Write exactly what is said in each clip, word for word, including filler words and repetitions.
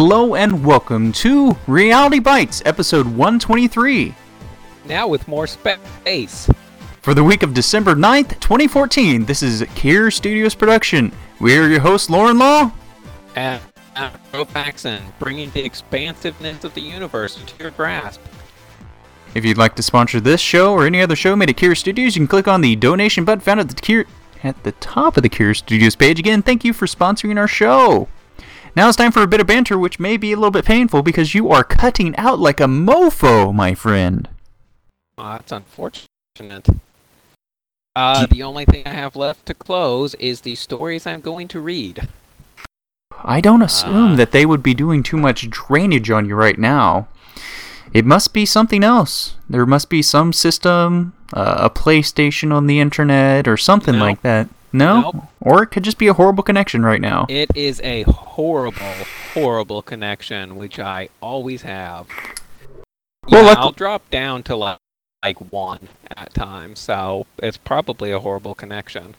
Hello and welcome to Reality Bites, episode one twenty-three. Now with more space. For the week of December ninth, twenty fourteen, this is Keir Studios production. We're your hosts, Lauren Law. And I'm Rofaxon, bringing the expansiveness of the universe into your grasp. If you'd like to sponsor this show or any other show made at Keir Studios, you can click on the donation button found at the, Keir, at the top of the Keir Studios page. Again, thank you for sponsoring our show. Now it's time for a bit of banter, which may be a little bit painful because you are cutting out like a mofo, my friend. Oh, that's unfortunate. Uh, the only thing I have left to close is the stories I'm going to read. I don't assume uh, that they would be doing too much drainage on you right now. It must be something else. There must be some system, uh, a PlayStation on the internet, or something no. like that. No? Nope. Or it could just be a horrible connection right now. It is a horrible, horrible connection, which I always have. Well, yeah, I'll drop down to like, like one at times, so it's probably a horrible connection.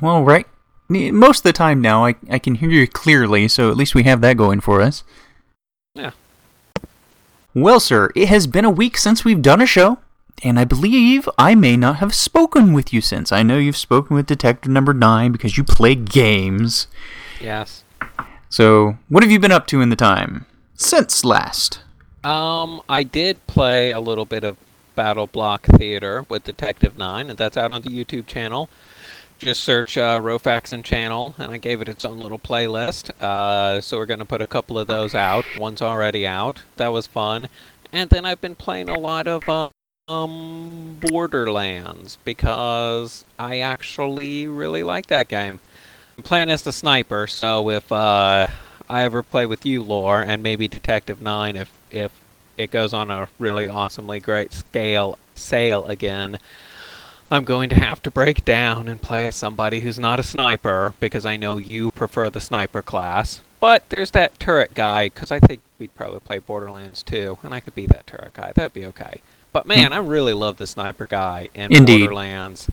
Well, right. Most of the time now, I, I can hear you clearly, so at least we have that going for us. Yeah. Well, sir, it has been a week since we've done a show. And I believe I may not have spoken with you since. I know you've spoken with Detective Number nine because you play games. Yes. So, what have you been up to in the time since last? Um, I did play a little bit of Battle Block Theater with Detective nine, and that's out on the YouTube channel. Just search uh, Rofaxon channel, and I gave it its own little playlist. Uh, so we're going to put a couple of those out. One's already out. That was fun. And then I've been playing a lot of... Uh, Um, Borderlands, because I actually really like that game. I'm playing as the sniper, so if uh, I ever play with you, Lore, and maybe Detective nine, if, if it goes on a really awesomely great scale sale again, I'm going to have to break down and play as somebody who's not a sniper, because I know you prefer the sniper class. But there's that turret guy, because I think we'd probably play Borderlands two, and I could be that turret guy. That'd be okay. But man, I really love the sniper guy in Indeed. Borderlands.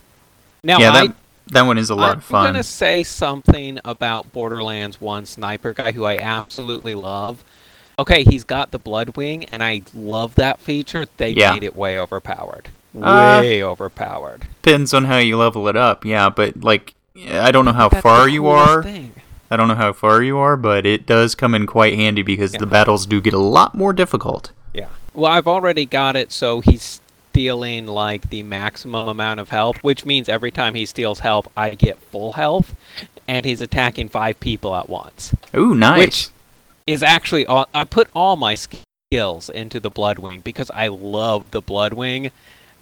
Now, yeah, that, I, that one is a lot I'm of fun. I'm going to say something about Borderlands one sniper guy who I absolutely love. Okay, he's got the blood wing, and I love that feature. They yeah. made it way overpowered. Way uh, overpowered. Depends on how you level it up, yeah. But, like, I don't know how That's far you are. Thing. I don't know how far you are, but it does come in quite handy because yeah. the battles do get a lot more difficult. Yeah. Well, I've already got it, so he's stealing, like, the maximum amount of health, which means every time he steals health, I get full health, and he's attacking five people at once. Ooh, nice. Which is actually... All, I put all my skills into the Bloodwing, because I love the Bloodwing.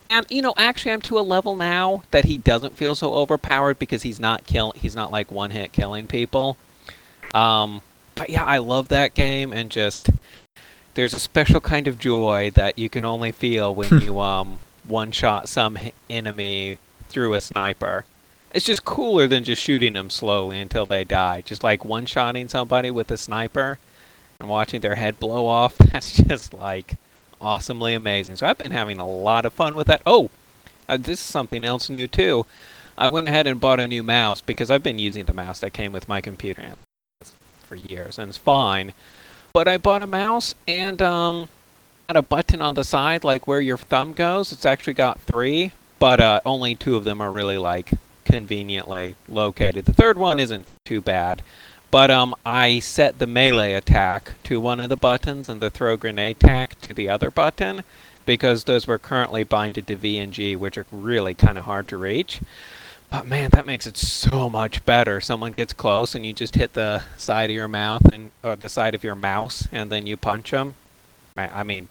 And, you know, actually, I'm to a level now that he doesn't feel so overpowered, because he's not, kill, he's not like, one-hit killing people. Um, but, yeah, I love that game, and just... There's a special kind of joy that you can only feel when you um, one-shot some enemy through a sniper. It's just cooler than just shooting them slowly until they die. Just like one-shotting somebody with a sniper and watching their head blow off. That's just like awesomely amazing. So I've been having a lot of fun with that. Oh, uh, this is something else new too. I went ahead and bought a new mouse because I've been using the mouse that came with my computer for years. And it's fine. But I bought a mouse and um, got a button on the side, like where your thumb goes. It's actually got three, but uh, only two of them are really like conveniently located. The third one isn't too bad, but um, I set the melee attack to one of the buttons and the throw grenade attack to the other button because those were currently binded to V and G, which are really kind of hard to reach. But man, that makes it so much better. Someone gets close and you just hit the side of your mouth and or the side of your mouse and then you punch them. I mean,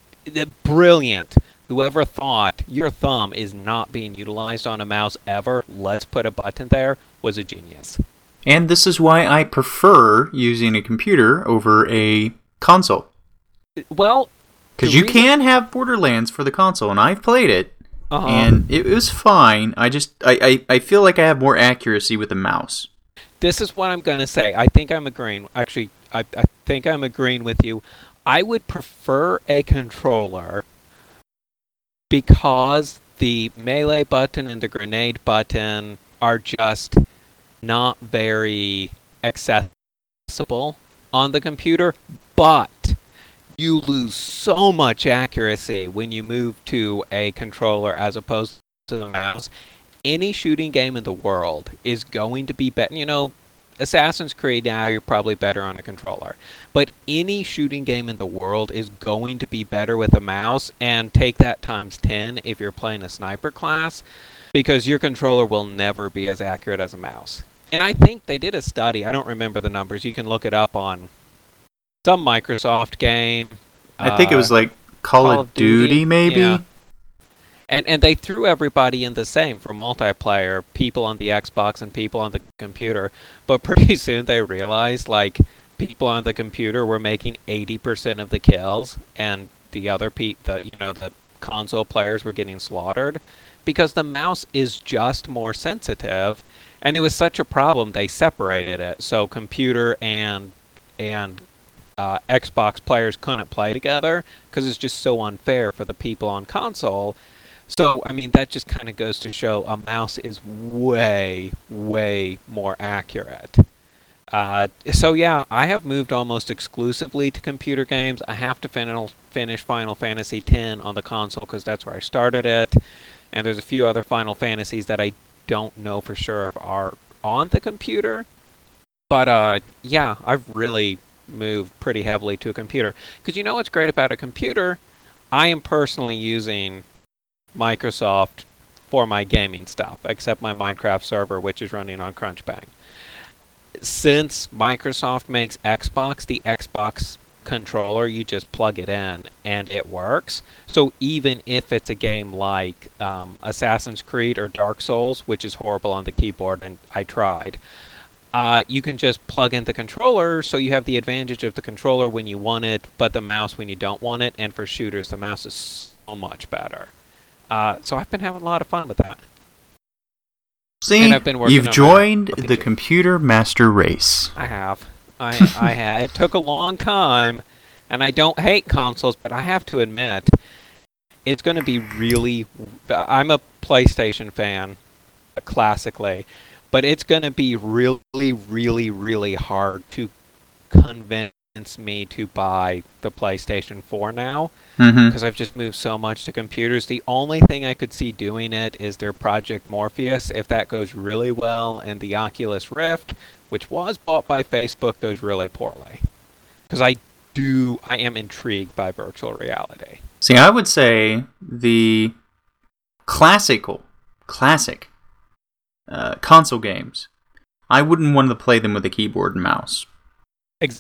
brilliant. Whoever thought your thumb is not being utilized on a mouse ever, let's put a button there, was a genius. And this is why I prefer using a computer over a console. Well, because you reason- can have Borderlands for the console, and I've played it. Uh-huh. And it was fine. I just, I, I, I feel like I have more accuracy with the mouse. This is what I'm going to say. I think I'm agreeing. Actually, I, I think I'm agreeing with you. I would prefer a controller because the melee button and the grenade button are just not very accessible on the computer, but you lose so much accuracy when you move to a controller as opposed to the mouse. Any shooting game in the world is going to be better. You know, Assassin's Creed, now you're probably better on a controller. But any shooting game in the world is going to be better with a mouse, and take that times ten if you're playing a sniper class, because your controller will never be as accurate as a mouse. And I think they did a study. I don't remember the numbers. You can look it up on some Microsoft game. I think uh, it was like Call, Call of Duty, Duty maybe? Yeah. And and they threw everybody in the same for multiplayer, people on the Xbox and people on the computer. But pretty soon they realized, like, people on the computer were making eighty percent of the kills, and the other pe- the you know the console players were getting slaughtered because the mouse is just more sensitive, and it was such a problem they separated it. So computer and and uh, Xbox players couldn't play together because it's just so unfair for the people on console. So, I mean, that just kind of goes to show a mouse is way, way more accurate. Uh, so, yeah, I have moved almost exclusively to computer games. I have to fin- finish Final Fantasy X on the console because that's where I started it. And there's a few other Final Fantasies that I don't know for sure if are on the computer. But, uh, yeah, I've really moved pretty heavily to a computer. Because you know what's great about a computer? I am personally using Microsoft for my gaming stuff, except my Minecraft server, which is running on Crunchbang. Since Microsoft makes Xbox, the Xbox controller, you just plug it in and it works. So even if it's a game like um, Assassin's Creed or Dark Souls, which is horrible on the keyboard, and I tried, uh, you can just plug in the controller, so you have the advantage of the controller when you want it, but the mouse when you don't want it. And for shooters, the mouse is so much better. Uh, so I've been having a lot of fun with that. See, and I've been you've joined the computer master race. I have. I, I have. It took a long time, and I don't hate consoles, but I have to admit, it's going to be really... I'm a PlayStation fan, classically, but it's going to be really, really, really hard to convince me to buy the PlayStation four now, because mm-hmm. I've just moved so much to computers. The only thing I could see doing it is their Project Morpheus, if that goes really well, and the Oculus Rift, which was bought by Facebook, goes really poorly. Because I do, I am intrigued by virtual reality. See, I would say the classical, classic uh, console games, I wouldn't want to play them with a keyboard and mouse.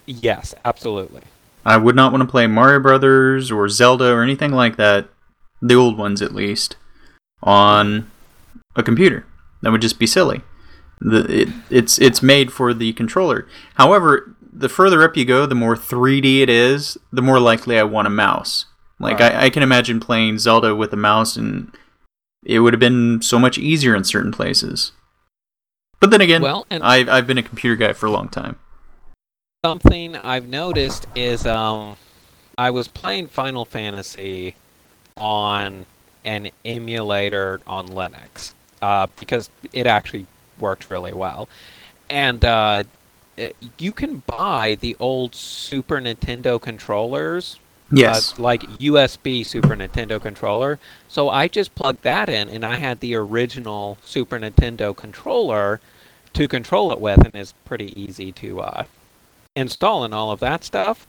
Yes, absolutely. I would not want to play Mario Brothers or Zelda or anything like that, the old ones at least, on a computer. That would just be silly. The, it, it's it's made for the controller. However, the further up you go, the more three D it is, the more likely I want a mouse. Like, right. I, I can imagine playing Zelda with a mouse, and it would have been so much easier in certain places. But then again, well, and- I've, I've been a computer guy for a long time. Something I've noticed is um, I was playing Final Fantasy on an emulator on Linux uh, because it actually worked really well. And uh, it, you can buy the old Super Nintendo controllers, yes, uh, like U S B Super Nintendo controller. So I just plugged that in, and I had the original Super Nintendo controller to control it with, and it's pretty easy to... Uh, install and all of that stuff.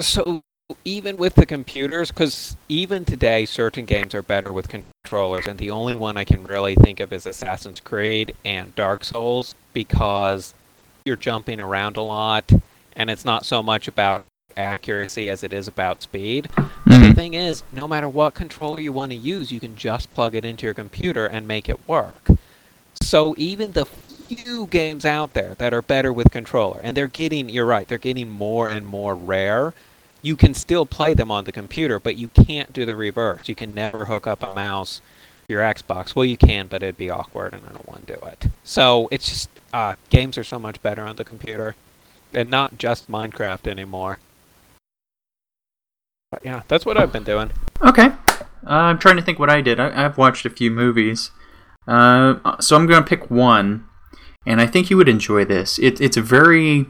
So even with the computers, because even today certain games are better with controllers, and the only one I can really think of is Assassin's Creed and Dark Souls, because you're jumping around a lot, and it's not so much about accuracy as it is about speed. But the thing is, no matter what controller you want to use, you can just plug it into your computer and make it work. So even the few games out there that are better with controller, and they're getting, you're right, they're getting more and more rare, you can still play them on the computer, but you can't do the reverse. You can never hook up a mouse to your Xbox. Well, you can, but it'd be awkward, and I don't want to do it. So it's just, uh, games are so much better on the computer, and not just Minecraft anymore. But yeah, that's what I've been doing. Okay. Uh, I'm trying to think what I did. I, I've watched a few movies. Uh, so I'm going to pick one. And I think you would enjoy this. It, it's a very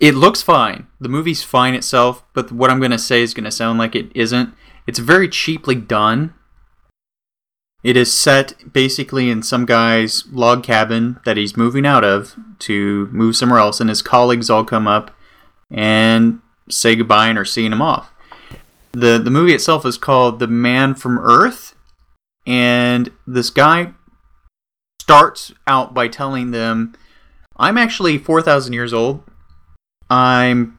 It looks fine. The movie's fine itself, but what I'm going to say is going to sound like it isn't. It's very cheaply done. It is set basically in some guy's log cabin that he's moving out of to move somewhere else, and his colleagues all come up and say goodbye and are seeing him off. The The movie itself is called The Man from Earth, and this guy starts out by telling them, I'm actually four thousand years old. I'm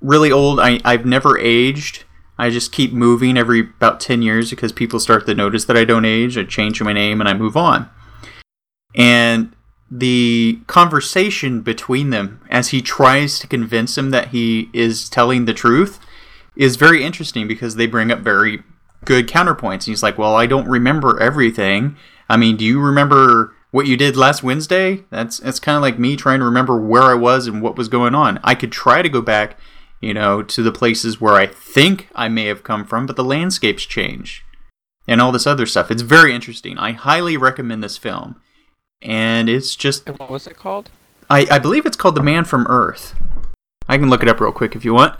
really old. I, I've never aged. I just keep moving every about ten years because people start to notice that I don't age. I change my name and I move on. And the conversation between them as he tries to convince him that he is telling the truth is very interesting because they bring up very good counterpoints. And he's like, well, I don't remember everything. I mean, do you remember what you did last Wednesday? That's, that's kind of like me trying to remember where I was and what was going on. I could try to go back, you know, to the places where I think I may have come from, but the landscapes change and all this other stuff. It's very interesting. I highly recommend this film. And it's just... And what was it called? I, I believe it's called The Man from Earth. I can look it up real quick if you want.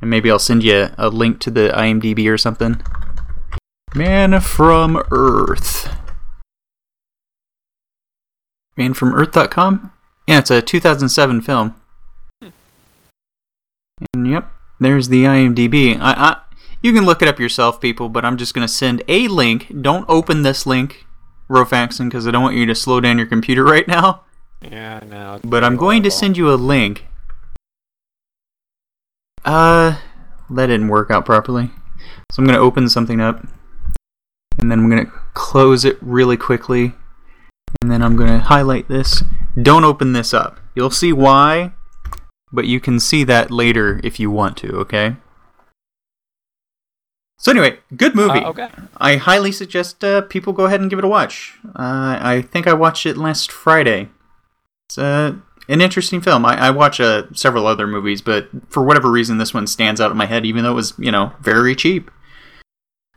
And maybe I'll send you a link to the IMDb or something. Man from Earth. man from earth dot com? Yeah, it's a two thousand seven film. And yep, there's the IMDb. I, I, you can look it up yourself, people, but I'm just going to send a link. Don't open this link, Rofaxon, because I don't want you to slow down your computer right now. Yeah, no. But I'm going to send you a link. Uh, that didn't work out properly. So I'm going to open something up, and then I'm going to close it really quickly, and then I'm going to highlight this. Don't open this up. You'll see why. But you can see that later if you want to, okay? So anyway, good movie. Uh, okay. I highly suggest uh, people go ahead and give it a watch. Uh, I think I watched it last Friday. It's uh, an interesting film. I, I watch uh, several other movies, but for whatever reason, this one stands out in my head, even though it was, you know, very cheap.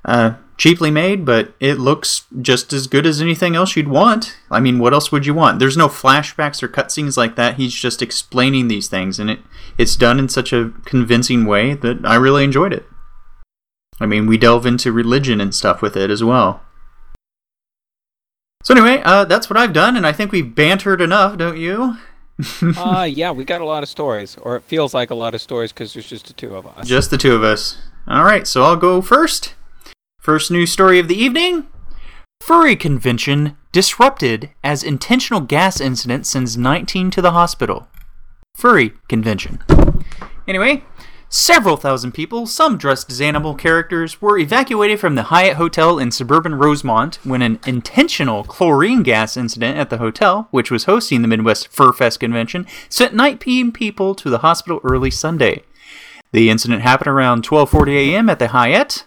Uh, cheaply made, but it looks just as good as anything else you'd want. I mean, what else would you want? There's no flashbacks or cutscenes like that. He's just explaining these things, and it it's done in such a convincing way that I really enjoyed it. I mean, we delve into religion and stuff with it as well. So anyway, uh, that's what I've done, and I think we've bantered enough, don't you? uh, yeah, we got a lot of stories, or it feels like a lot of stories because there's just the two of us. Just the two of us. All right, so I'll go first. First news story of the evening, furry convention disrupted as intentional gas incident sends nineteen to the hospital. Furry convention. Anyway, several thousand people, some dressed as animal characters, were evacuated from the Hyatt Hotel in suburban Rosemont when an intentional chlorine gas incident at the hotel, which was hosting the Midwest FurFest convention, sent nineteen people to the hospital early Sunday. The incident happened around twelve forty a.m. at the Hyatt.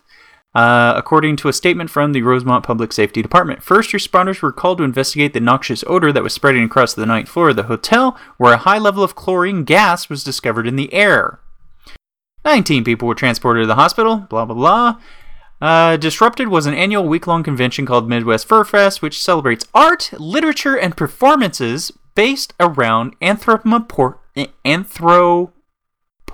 Uh, according to a statement from the Rosemont Public Safety Department, first responders were called to investigate the noxious odor that was spreading across the ninth floor of the hotel, where a high level of chlorine gas was discovered in the air. nineteen people were transported to the hospital, blah, blah, blah. Uh, Disrupted was an annual week-long convention called Midwest FurFest, which celebrates art, literature, and performances based around anthropomorph- anthropomorphic...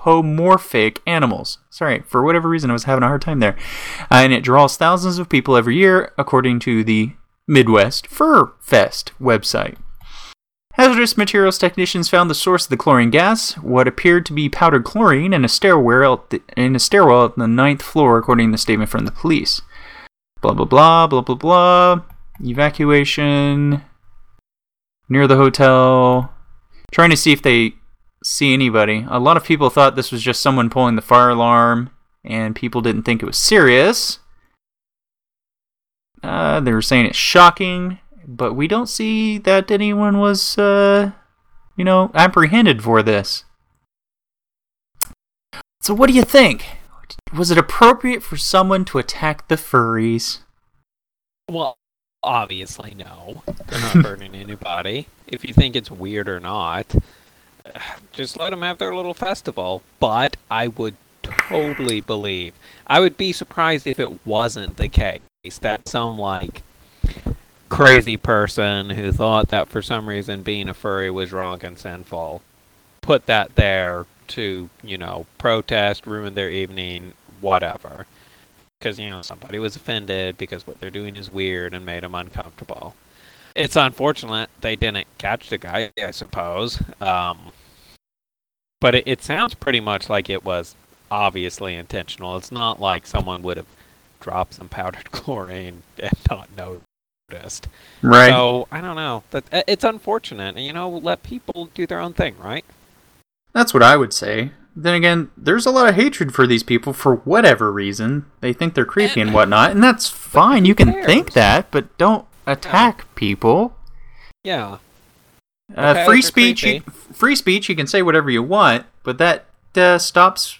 anthropomorphic animals. Sorry, for whatever reason I was having a hard time there. Uh, and it draws thousands of people every year, according to the Midwest Fur Fest website. Hazardous materials technicians found the source of the chlorine gas, what appeared to be powdered chlorine, in a stairwell at the, in a stairwell at the ninth floor, according to the statement from the police. Blah, blah, blah, blah, blah, blah. Evacuation. Near the hotel. Trying to see if they... see anybody. A lot of people thought this was just someone pulling the fire alarm, and people didn't think it was serious. Uh, they were saying it's shocking, but we don't see that anyone was, uh, you know, apprehended for this. So what do you think? Was it appropriate for someone to attack the furries? Well, obviously no. They're not burning anybody. If you think it's weird or not... just let them have their little festival, but I would totally believe. I would be surprised if it wasn't the case that some, like, crazy person who thought that for some reason being a furry was wrong and sinful put that there to, you know, protest, ruin their evening, whatever. Because, you know, somebody was offended because what they're doing is weird and made them uncomfortable. It's unfortunate they didn't catch the guy, I suppose. Um, but it, it sounds pretty much like it was obviously intentional. It's not like someone would have dropped some powdered chlorine and not noticed. Right. So, I don't know. It's unfortunate. You know, let people do their own thing, right? That's what I would say. Then again, there's a lot of hatred for these people for whatever reason. They think they're creepy and whatnot, and that's fine. You can think that, but don't attack yeah. people. Yeah. Uh, okay, free speech. You, free speech. You can say whatever you want, but that uh, stops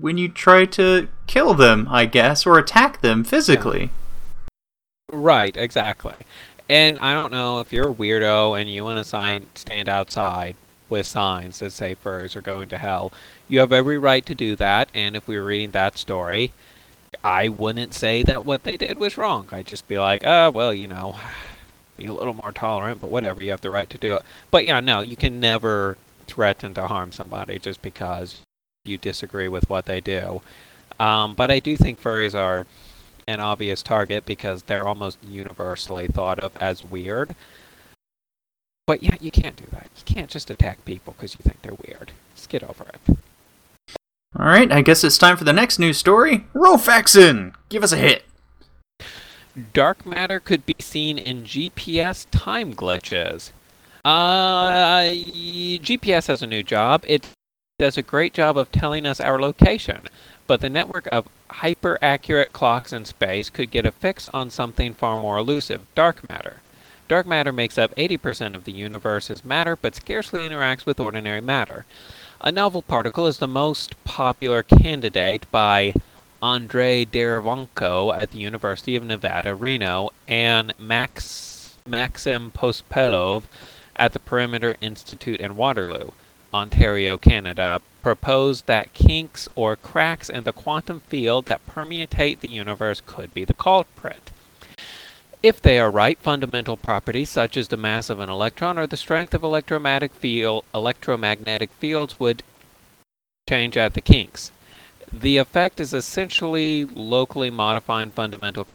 when you try to kill them, I guess, or attack them physically. Yeah. Right. Exactly. And I don't know if you're a weirdo and you want to sign stand outside with signs that say furs are going to hell. You have every right to do that, and if we were reading that story, I wouldn't say that what they did was wrong. I'd just be like, oh, well, you know, be a little more tolerant, but whatever, you have the right to do it. But yeah, no, you can never threaten to harm somebody just because you disagree with what they do. Um, but I do think furries are an obvious target because they're almost universally thought of as weird. But yeah, you can't do that. You can't just attack people because you think they're weird. Just get over it. All right, I guess it's time for the next news story. Rofaxon, give us a hit. Dark matter could be seen in G P S time glitches. Uh, G P S has a new job. It does a great job of telling us our location, but the network of hyper-accurate clocks in space could get a fix on something far more elusive, dark matter. Dark matter makes up eighty percent of the universe's matter, but scarcely interacts with ordinary matter. A novel particle is the most popular candidate by Andrei Derivanko at the University of Nevada, Reno, and Max, Maxim Pospelov at the Perimeter Institute in Waterloo, Ontario, Canada, proposed that kinks or cracks in the quantum field that permeate the universe could be the culprit. If they are right, fundamental properties such as the mass of an electron or the strength of electromagnetic field, electromagnetic fields would change at the kinks. The effect is essentially locally modifying fundamental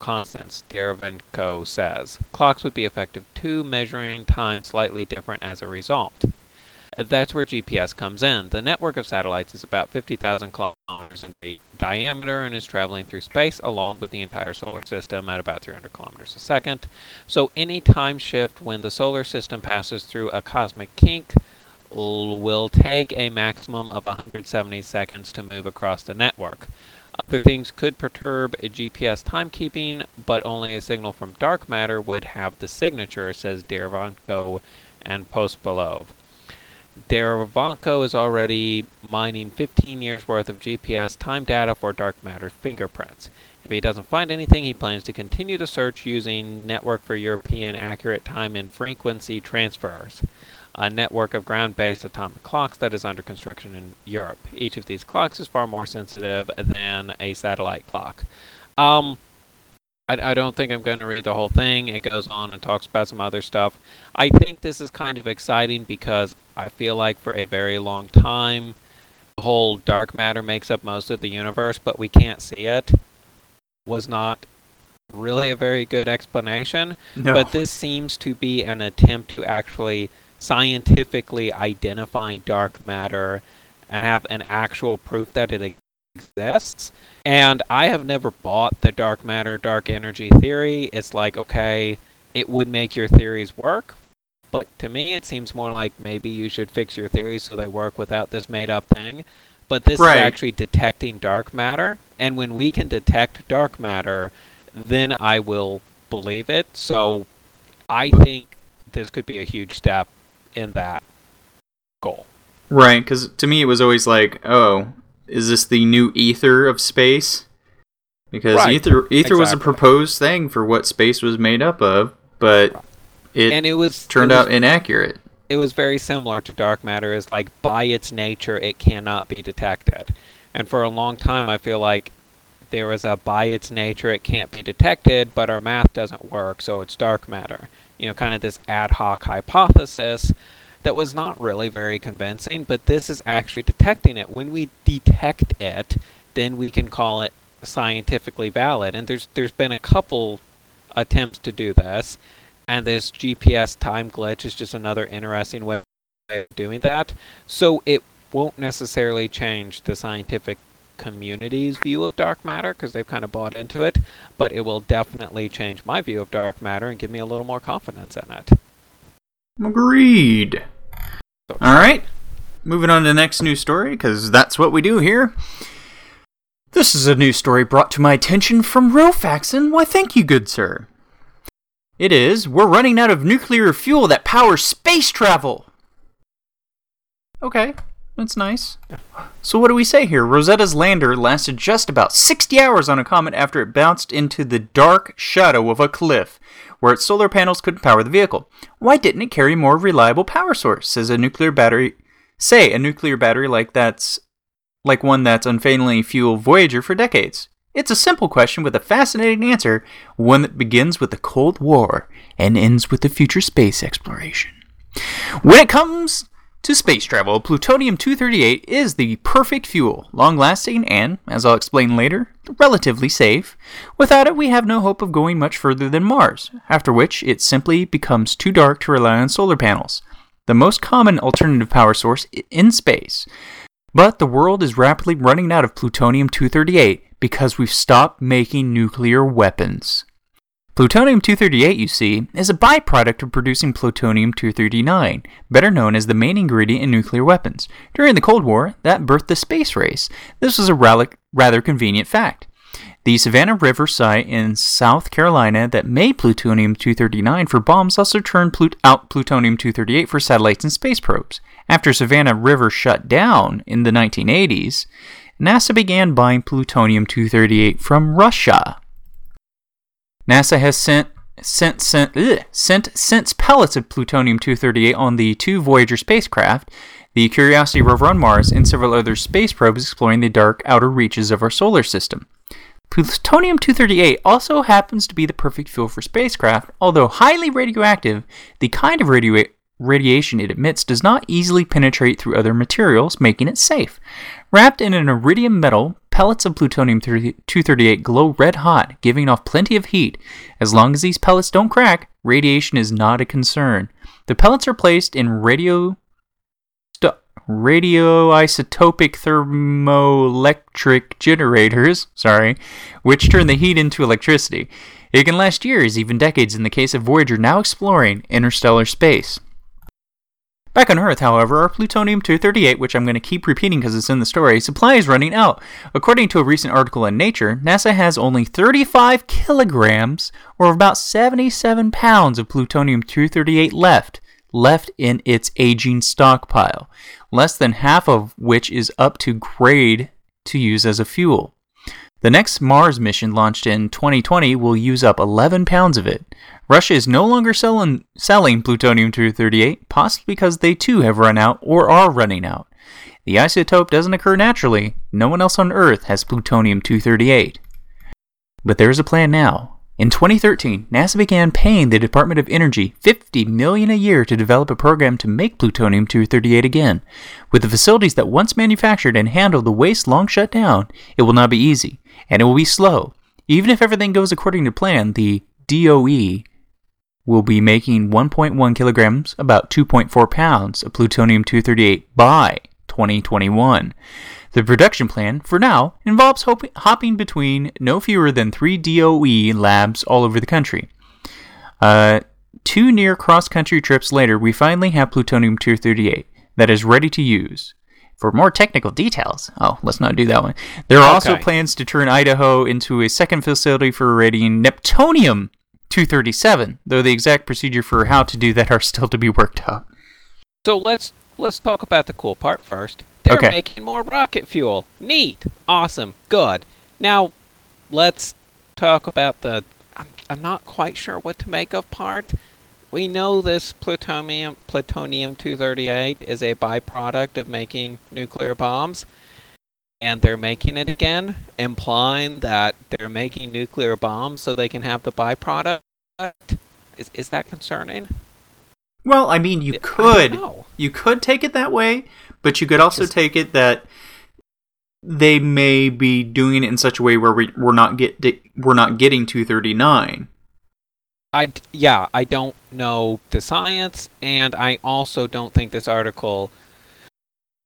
constants, Derivanko says. Clocks would be effective too, measuring time slightly different as a result. That's where G P S comes in. The network of satellites is about fifty thousand kilometers in diameter and is traveling through space along with the entire solar system at about three hundred kilometers a second. So any time shift when the solar system passes through a cosmic kink will take a maximum of one hundred seventy seconds to move across the network. Other things could perturb G P S timekeeping, but only a signal from dark matter would have the signature, says Derivanko and Pospelov. Derivanko is already mining fifteen years worth of G P S time data for dark matter fingerprints. If he doesn't find anything, he plans to continue the search using Network for European Accurate Time and Frequency Transfers, a network of ground-based atomic clocks that is under construction in Europe. Each of these clocks is far more sensitive than a satellite clock. Um, I, I don't think I'm going to read the whole thing. It goes on and talks about some other stuff. I think this is kind of exciting because I feel like for a very long time, the whole dark matter makes up most of the universe, but we can't see it, was not really a very good explanation. No. But this seems to be an attempt to actually scientifically identify dark matter and have an actual proof that it exists. And I have never bought the dark matter, dark energy theory. It's like, okay, it would make your theories work. But to me, it seems more like maybe you should fix your theories so they work without this made-up thing. But this right. is actually detecting dark matter. And when we can detect dark matter, then I will believe it. So I think this could be a huge step in that goal. Right, because to me it was always like, oh, is this the new ether of space? Because right. ether, ether exactly. was a proposed thing for what space was made up of, but... Right. It, and it was turned it was, out inaccurate. It was very similar to dark matter. Is like by its nature, it cannot be detected. And for a long time, I feel like there was a by its nature, it can't be detected, but our math doesn't work, so it's dark matter. You know, kind of this ad hoc hypothesis that was not really very convincing, but this is actually detecting it. When we detect it, then we can call it scientifically valid. And there's there's been a couple attempts to do this, and this G P S time glitch is just another interesting way of doing that. So it won't necessarily change the scientific community's view of dark matter, because they've kind of bought into it, but it will definitely change my view of dark matter and give me a little more confidence in it. Agreed. Alright, moving on to the next news story, because that's what we do here. This is a news story brought to my attention from Rofaxon. Why, thank you, good sir. It is, we're running out of nuclear fuel that powers space travel. Okay, that's nice. So what do we say here? Rosetta's lander lasted just about sixty hours on a comet after it bounced into the dark shadow of a cliff, where its solar panels couldn't power the vehicle. Why didn't it carry more reliable power source? Says a nuclear battery. Say a nuclear battery like that's like one that's unfailingly fueled Voyager for decades. It's a simple question with a fascinating answer, one that begins with the Cold War and ends with the future space exploration. When it comes to space travel, plutonium two thirty-eight is the perfect fuel, long-lasting and, as I'll explain later, relatively safe. Without it, we have no hope of going much further than Mars, after which it simply becomes too dark to rely on solar panels, the most common alternative power source in space. But the world is rapidly running out of plutonium two thirty-eight because we've stopped making nuclear weapons. Plutonium two thirty-eight, you see, is a byproduct of producing plutonium two thirty-nine, better known as the main ingredient in nuclear weapons. During the Cold War, that birthed the space race. This was a rather convenient fact. The Savannah River site in South Carolina that made plutonium two thirty-nine for bombs also turned out plutonium two thirty-eight for satellites and space probes. After Savannah River shut down in the nineteen eighties, NASA began buying plutonium two thirty-eight from Russia. NASA has sent sent sent ugh, sent since pellets of plutonium two thirty-eight on the two Voyager spacecraft, the Curiosity rover on Mars, and several other space probes exploring the dark outer reaches of our solar system. Plutonium two thirty-eight also happens to be the perfect fuel for spacecraft, although highly radioactive. The kind of radio- radiation it emits does not easily penetrate through other materials, making it safe. Wrapped in an iridium metal, pellets of plutonium two thirty-eight glow red hot, giving off plenty of heat. As long as these pellets don't crack, radiation is not a concern. The pellets are placed in radio, stu- radioisotopic thermoelectric generators, sorry, which turn the heat into electricity. It can last years, even decades, in the case of Voyager now exploring interstellar space. Back on Earth, however, our plutonium two thirty-eight, which I'm going to keep repeating because it's in the story, supply is running out. According to a recent article in Nature, NASA has only thirty-five kilograms, or about seventy-seven pounds, of plutonium two thirty-eight left, left in its aging stockpile, less than half of which is up to grade to use as a fuel. The next Mars mission, launched in twenty twenty, will use up eleven pounds of it. Russia is no longer selling, selling plutonium two thirty-eight, possibly because they too have run out or are running out. The isotope doesn't occur naturally. No one else on Earth has plutonium two thirty-eight. But there is a plan now. In twenty thirteen, NASA began paying the Department of Energy fifty million dollars a year to develop a program to make plutonium two thirty-eight again. With the facilities that once manufactured and handled the waste long shut down, it will not be easy. And it will be slow. Even if everything goes according to plan, the D O E will be making one point one kilograms, about two point four pounds, of plutonium two thirty-eight by twenty twenty-one. The production plan, for now, involves hop- hopping between no fewer than three D O E labs all over the country. Uh, two near cross-country trips later, we finally have plutonium two thirty-eight that is ready to use. For more technical details, oh, let's not do that one. There are okay. also plans to turn Idaho into a second facility for irradiating neptunium two thirty-seven, though the exact procedure for how to do that are still to be worked out. So let's let's talk about the cool part first. They're okay. making more rocket fuel. Neat, awesome, good. Now let's talk about the I'm, I'm not quite sure what to make of part. We know this plutonium, plutonium two thirty-eight is a byproduct of making nuclear bombs, and they're making it again, implying that they're making nuclear bombs so they can have the byproduct. Is is that concerning? Well, I mean, you could. You could take it that way, but you could also Just, take it that they may be doing it in such a way where we, we're not get we're not getting two thirty-nine. I yeah, I don't know the science, and I also don't think this article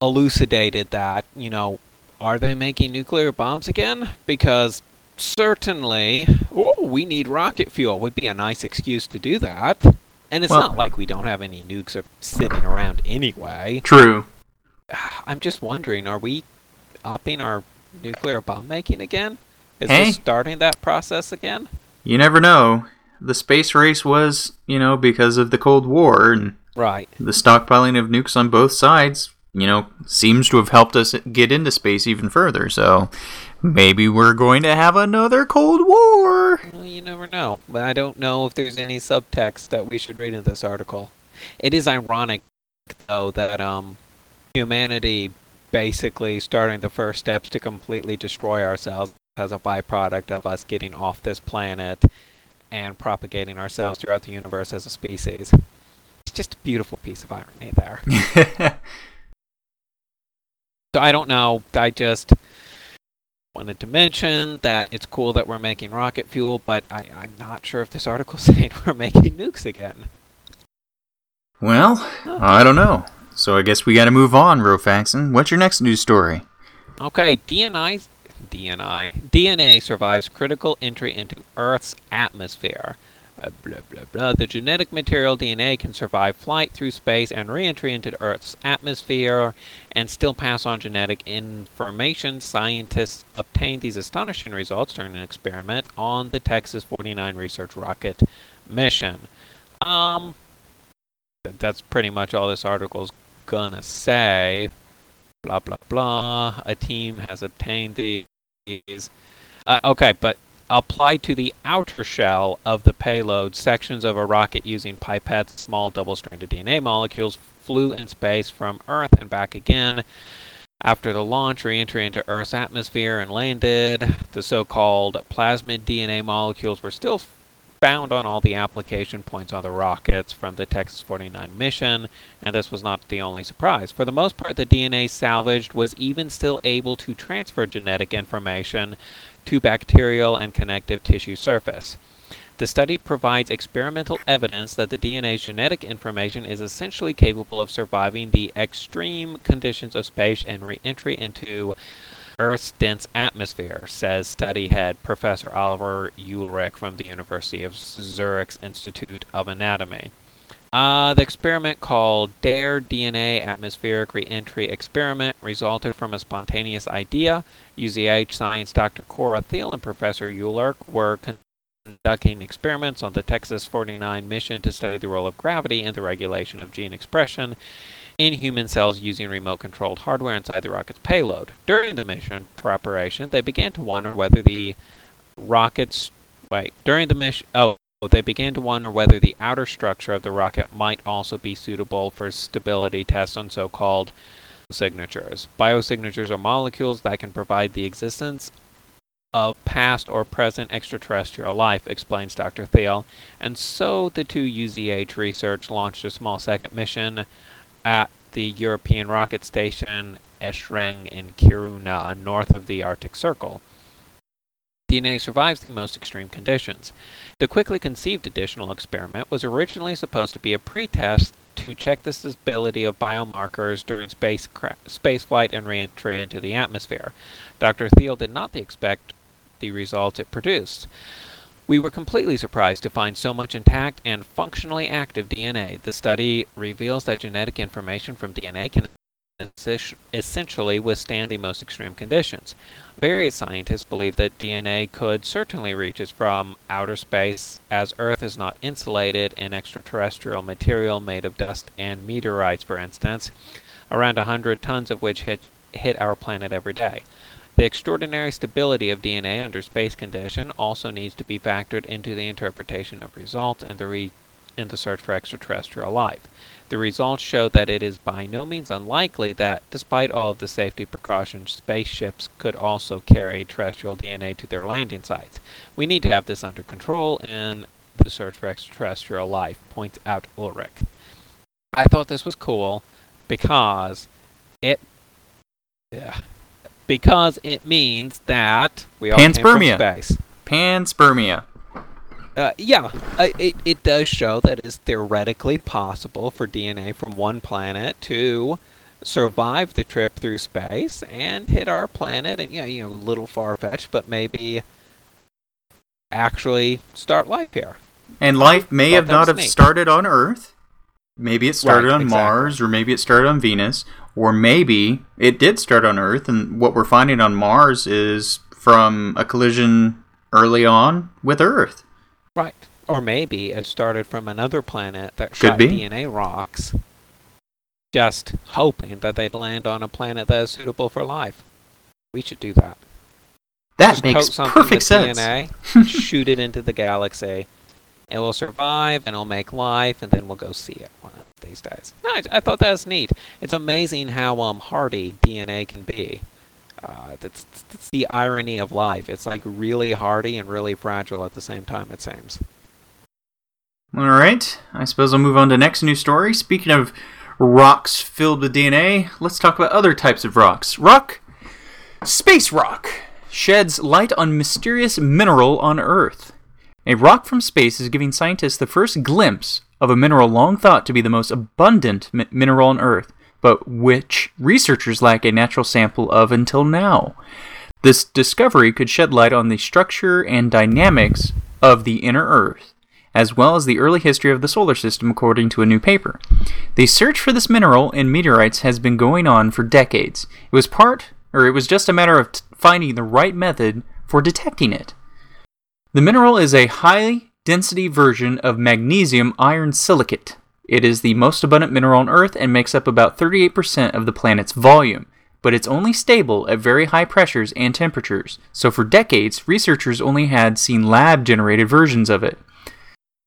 elucidated that. You know, are they making nuclear bombs again? Because certainly, oh, we need rocket fuel would be a nice excuse to do that. And it's well, not like we don't have any nukes sitting around anyway. True. I'm just wondering, are we upping our nuclear bomb making again? Is hey, this starting that process again? You never know. The space race was, you know, because of the Cold War and right. the stockpiling of nukes on both sides, you know, seems to have helped us get into space even further. So maybe we're going to have another Cold War. Well, you never know. But I don't know if there's any subtext that we should read in this article. It is ironic, though, that um, humanity basically starting the first steps to completely destroy ourselves as a byproduct of us getting off this planet and propagating ourselves throughout the universe as a species. It's just a beautiful piece of irony there. So I don't know. I just wanted to mention that it's cool that we're making rocket fuel, but I, I'm not sure if this article's saying we're making nukes again. Well, oh. I don't know. So I guess we got to move on, Rofaxon. What's your next news story? Okay, D N I, D N I, D N A survives critical entry into Earth's atmosphere. Uh, blah, blah, blah. The genetic material D N A can survive flight through space and re-entry into Earth's atmosphere and still pass on genetic information. Scientists obtained these astonishing results during an experiment on the Texas forty-nine research rocket mission. Um, that's pretty much all this article's gonna say. Blah, blah, blah. A team has obtained these. Uh, okay, but applied to the outer shell of the payload, sections of a rocket using pipettes, small double-stranded D N A molecules, flew in space from Earth and back again. After the launch, re-entry into Earth's atmosphere and landed. The so-called plasmid D N A molecules were still found on all the application points on the rockets from the Texas forty-nine mission, and this was not the only surprise. For the most part, the D N A salvaged was even still able to transfer genetic information to bacterial and connective tissue surface. The study provides experimental evidence that the D N A's genetic information is essentially capable of surviving the extreme conditions of space and re-entry into Earth's dense atmosphere, says study head Professor Oliver Ulrich from the University of Zurich's Institute of Anatomy. Uh, the experiment called DARE D N A Atmospheric Re-Entry Experiment resulted from a spontaneous idea. U Z H Science Doctor Cora Thiel and Professor Ulrich were conducting experiments on the Texas forty-nine mission to study the role of gravity in the regulation of gene expression in human cells using remote-controlled hardware inside the rocket's payload. During the mission preparation, they began to wonder whether the rocket's... Wait, during the mission... Oh. They began to wonder whether the outer structure of the rocket might also be suitable for stability tests on so-called biosignatures. Biosignatures are molecules that can provide the existence of past or present extraterrestrial life, explains Doctor Thiel. And so the two U Z H research launched a small second mission at the European rocket station Eshreng in Kiruna, north of the Arctic Circle. D N A survives the most extreme conditions. The quickly conceived additional experiment was originally supposed to be a pretest to check the stability of biomarkers during space cra- spaceflight and re-entry into the atmosphere. Doctor Thiel did not expect the results it produced. We were completely surprised to find so much intact and functionally active D N A. The study reveals that genetic information from D N A can essentially withstand the most extreme conditions. Various scientists believe that D N A could certainly reach us from outer space, as Earth is not insulated in extraterrestrial material made of dust and meteorites, for instance, around one hundred tons of which hit, hit our planet every day. The extraordinary stability of D N A under space condition also needs to be factored into the interpretation of results and the re- in the search for extraterrestrial life. The results show that it is by no means unlikely that, despite all of the safety precautions, spaceships could also carry terrestrial D N A to their landing sites. We need to have this under control in the search for extraterrestrial life, points out Ulrich. I thought this was cool because it yeah, because it means that we all came from space. Panspermia. Uh, yeah, it, it does show that it's theoretically possible for D N A from one planet to survive the trip through space and hit our planet, and yeah, you know, a little far-fetched, but maybe actually start life here. And life may have not have started on Earth. Maybe it started on Mars, or maybe it started on Venus, or maybe it did start on Earth, and what we're finding on Mars is from a collision early on with Earth. Right. Or maybe it started from another planet that shot D N A rocks, just hoping that they'd land on a planet that is suitable for life. We should do that. That just makes perfect sense. D N A, shoot it into the galaxy. It will survive, and it'll make life, and then we'll go see it one of these days. No, I, I thought that was neat. It's amazing how um, hardy D N A can be. Uh, that's, that's the irony of life. It's like really hardy and really fragile at the same time, it seems. All right. I suppose I'll move on to next news story. Speaking of rocks filled with D N A, let's talk about other types of rocks. Rock, space rock, sheds light on mysterious mineral on Earth. A rock from space is giving scientists the first glimpse of a mineral long thought to be the most abundant mi- mineral on Earth, but which researchers lack a natural sample of until now. This discovery could shed light on the structure and dynamics of the inner Earth, as well as the early history of the solar system, according to a new paper. The search for this mineral in meteorites has been going on for decades. It was part, or it was just a matter of t- finding the right method for detecting it. The mineral is a high-density version of magnesium iron silicate. It is the most abundant mineral on Earth and makes up about thirty-eight percent of the planet's volume, but it's only stable at very high pressures and temperatures, so for decades, researchers only had seen lab-generated versions of it.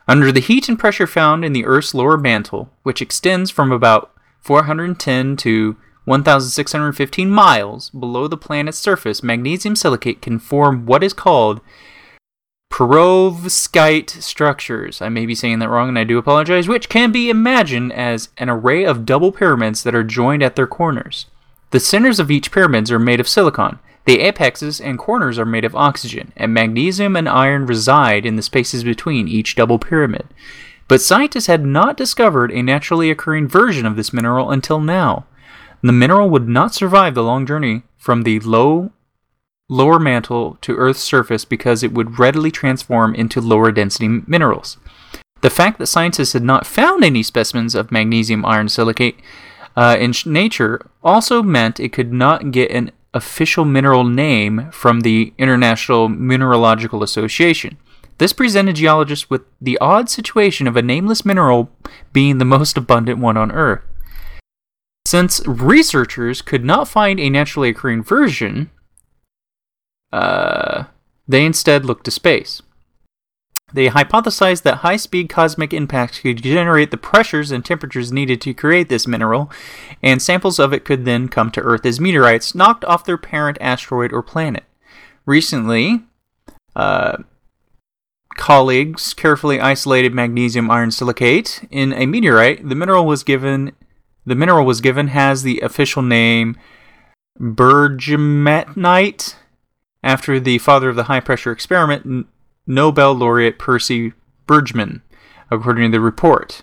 Under the heat and pressure found in the Earth's lower mantle, which extends from about four hundred ten to one thousand six hundred fifteen miles below the planet's surface, magnesium silicate can form what is called perovskite structures. I may be saying that wrong, and I do apologize, which can be imagined as an array of double pyramids that are joined at their corners. The centers of each pyramids are made of silicon. The apexes and corners are made of oxygen, and magnesium and iron reside in the spaces between each double pyramid. But scientists had not discovered a naturally occurring version of this mineral until now. The mineral would not survive the long journey from the low lower mantle to Earth's surface because it would readily transform into lower density minerals. The fact that scientists had not found any specimens of magnesium iron silicate uh, in nature also meant it could not get an official mineral name from the International Mineralogical Association. This presented geologists with the odd situation of a nameless mineral being the most abundant one on Earth. Since researchers could not find a naturally occurring version, Uh, they instead looked to space. They hypothesized that high-speed cosmic impacts could generate the pressures and temperatures needed to create this mineral, and samples of it could then come to Earth as meteorites knocked off their parent asteroid or planet. Recently, uh, colleagues carefully isolated magnesium iron silicate in a meteorite. The mineral was given. The mineral was given has the official name Bridgmanite, after the father of the high-pressure experiment, Nobel laureate Percy Bridgman, according to the report.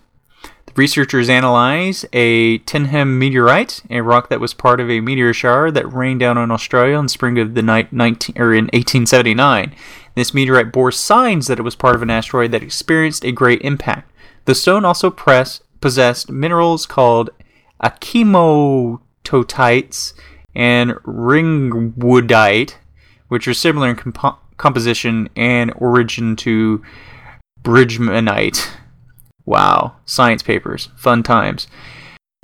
The researchers analyzed a Tenham meteorite, a rock that was part of a meteor shower that rained down on Australia in the spring of the night nineteen or in eighteen seventy-nine. This meteorite bore signs that it was part of an asteroid that experienced a great impact. The stone also press, possessed minerals called achematotites and ringwoodite, which are similar in comp- composition and origin to Bridgmanite. Wow. Science papers. Fun times.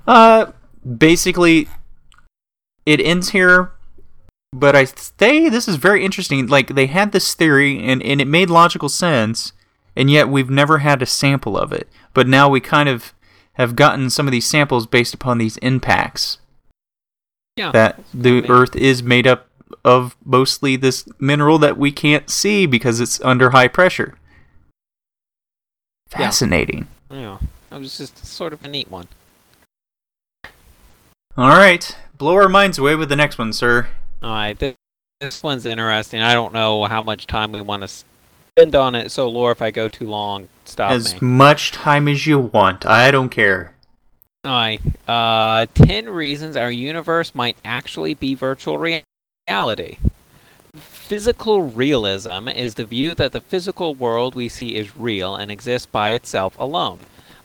Uh, basically, it ends here, but I say this is very interesting. Like, they had this theory, and, and it made logical sense, and yet we've never had a sample of it. But now we kind of have gotten some of these samples based upon these impacts. Yeah. That the Earth is made up of mostly this mineral that we can't see because it's under high pressure. Fascinating. Yeah, yeah. It was just sort of a neat one. All right. Blow our minds away with the next one, sir. All right. This, this one's interesting. I don't know how much time we want to spend on it. So, Laura, if I go too long, stop as me. As much time as you want. I don't care. All right. Uh, ten reasons our universe might actually be virtual reality. Physical realism is the view that the physical world we see is real and exists by itself alone.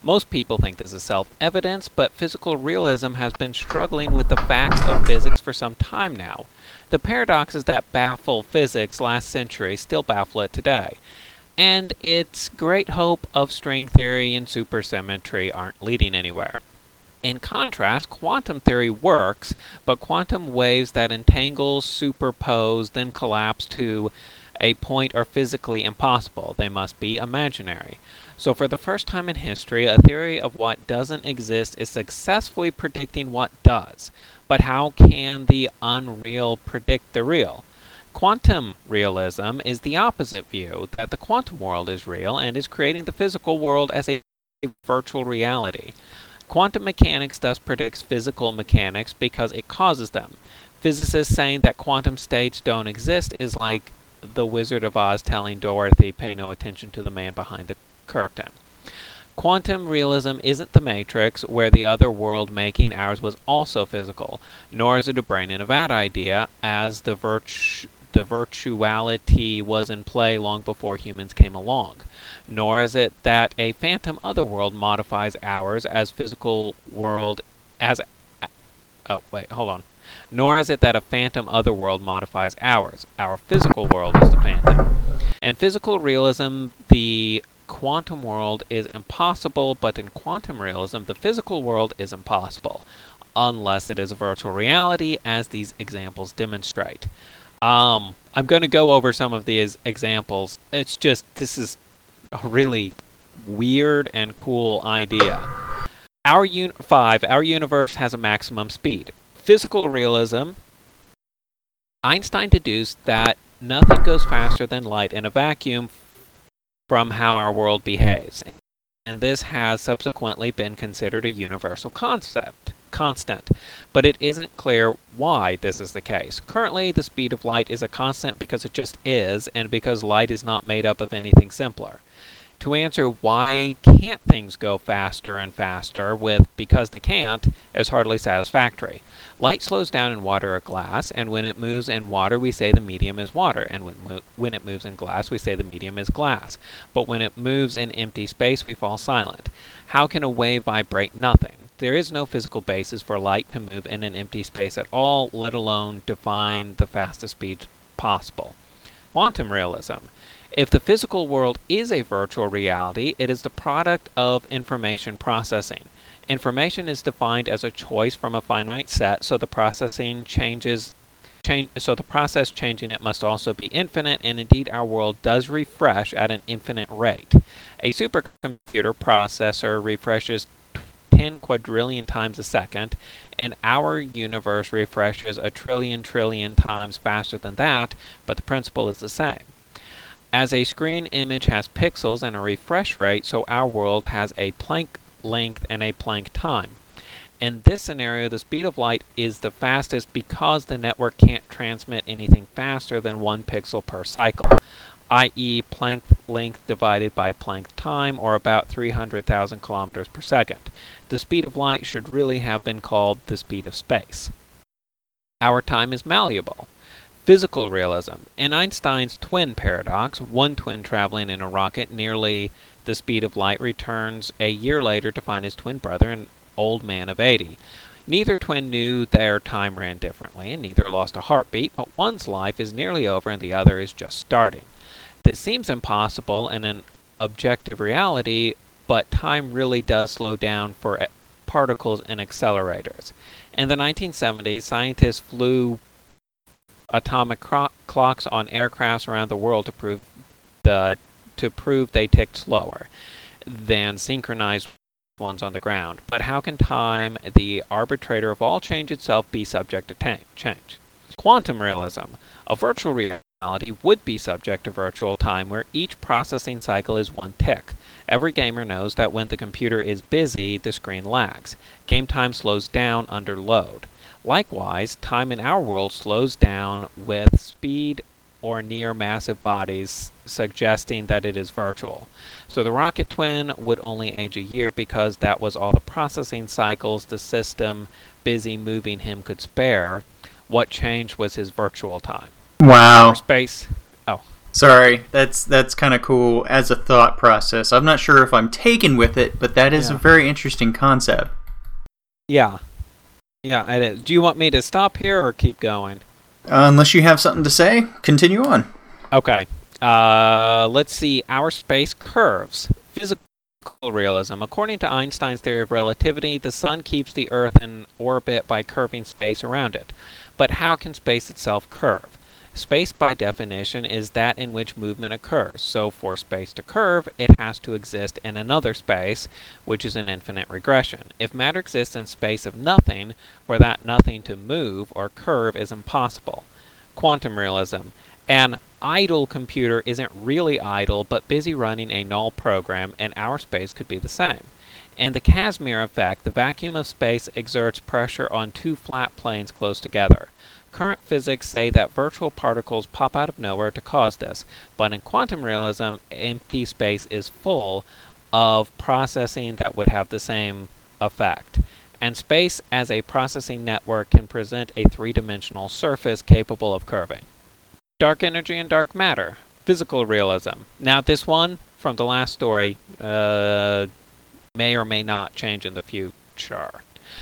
Most people think this is self-evident, but physical realism has been struggling with the facts of physics for some time now. The paradoxes that baffled physics last century still baffle it today. And its great hope of string theory and supersymmetry aren't leading anywhere. In contrast, quantum theory works, but quantum waves that entangle, superpose, then collapse to a point are physically impossible. They must be imaginary. So for the first time in history, a theory of what doesn't exist is successfully predicting what does. But how can the unreal predict the real? Quantum realism is the opposite view, that the quantum world is real and is creating the physical world as a virtual reality. Quantum mechanics thus predicts physical mechanics because it causes them. Physicists saying that quantum states don't exist is like the Wizard of Oz telling Dorothy, pay no attention to the man behind the curtain. Quantum realism isn't the Matrix, where the other world making ours was also physical, nor is it a brain in a vat idea, as the virtu- the virtuality was in play long before humans came along. Nor is it that a phantom other world modifies ours as physical world as oh wait hold on nor is it that a phantom other world modifies ours. Our physical world is the phantom. In physical realism, the quantum world is impossible, but in quantum realism, the physical world is impossible, unless it is a virtual reality, as these examples demonstrate. Um, I'm going to go over some of these examples. It's just, this is a really weird and cool idea. Our un- five, our universe has a maximum speed. Physical realism, Einstein deduced that nothing goes faster than light in a vacuum from how our world behaves, and this has subsequently been considered a universal concept, constant, but it isn't clear why this is the case. Currently, the speed of light is a constant because it just is, and because light is not made up of anything simpler. To answer why can't things go faster and faster with because they can't is hardly satisfactory. Light slows down in water or glass, and when it moves in water, we say the medium is water, and when, mo- when it moves in glass, we say the medium is glass. But when it moves in empty space, we fall silent. How can a wave vibrate nothing? There is no physical basis for light to move in an empty space at all, let alone define the fastest speed possible. Quantum realism. If the physical world is a virtual reality, it is the product of information processing. Information is defined as a choice from a finite set, so the processing changes, change, so the process changing it must also be infinite, and indeed our world does refresh at an infinite rate. A supercomputer processor refreshes ten quadrillion times a second, and our universe refreshes a trillion trillion times faster than that, but the principle is the same. As a screen image has pixels and a refresh rate, so our world has a Planck length and a Planck time. In this scenario, the speed of light is the fastest because the network can't transmit anything faster than one pixel per cycle, that is. Planck length divided by Planck time, or about three hundred thousand kilometers per second. The speed of light should really have been called the speed of space. Our time is malleable. Physical realism. In Einstein's twin paradox, one twin traveling in a rocket nearly the speed of light returns a year later to find his twin brother, an old man of eighty. Neither twin knew their time ran differently, and neither lost a heartbeat, but one's life is nearly over and the other is just starting. This seems impossible in an objective reality, but time really does slow down for particles and accelerators. In the nineteen seventies, scientists flew atomic cro- clocks on aircrafts around the world to prove the to prove they ticked slower than synchronized ones on the ground. But how can time, the arbitrator of all change itself, be subject to ta- change? Quantum realism. A virtual reality would be subject to virtual time where each processing cycle is one tick. Every gamer knows that when the computer is busy, the screen lags. Game time slows down under load. Likewise, time in our world slows down with speed or near massive bodies, suggesting that it is virtual. So the Rocket Twin would only age a year because that was all the processing cycles the system busy moving him could spare. What changed was his virtual time. Wow. Space. Oh. Sorry, that's that's kind of cool as a thought process. I'm not sure if I'm taken with it, but that is yeah. a very interesting concept. Yeah. Yeah, it is. Do you want me to stop here or keep going? Uh, unless you have something to say, continue on. Okay. Uh, let's see. Our space curves. Physical realism. According to Einstein's theory of relativity, the sun keeps the Earth in orbit by curving space around it. But how can space itself curve? Space, by definition, is that in which movement occurs. So for space to curve, it has to exist in another space, which is an infinite regression. If matter exists in space of nothing, for that nothing to move or curve is impossible. Quantum realism. An idle computer isn't really idle, but busy running a null program, and our space could be the same. In the Casimir effect, the vacuum of space exerts pressure on two flat planes close together. Current physics say that virtual particles pop out of nowhere to cause this, but in quantum realism, empty space is full of processing that would have the same effect. And space as a processing network can present a three-dimensional surface capable of curving. Dark energy and dark matter. Physical realism. Now this one, from the last story, uh... may or may not change in the future.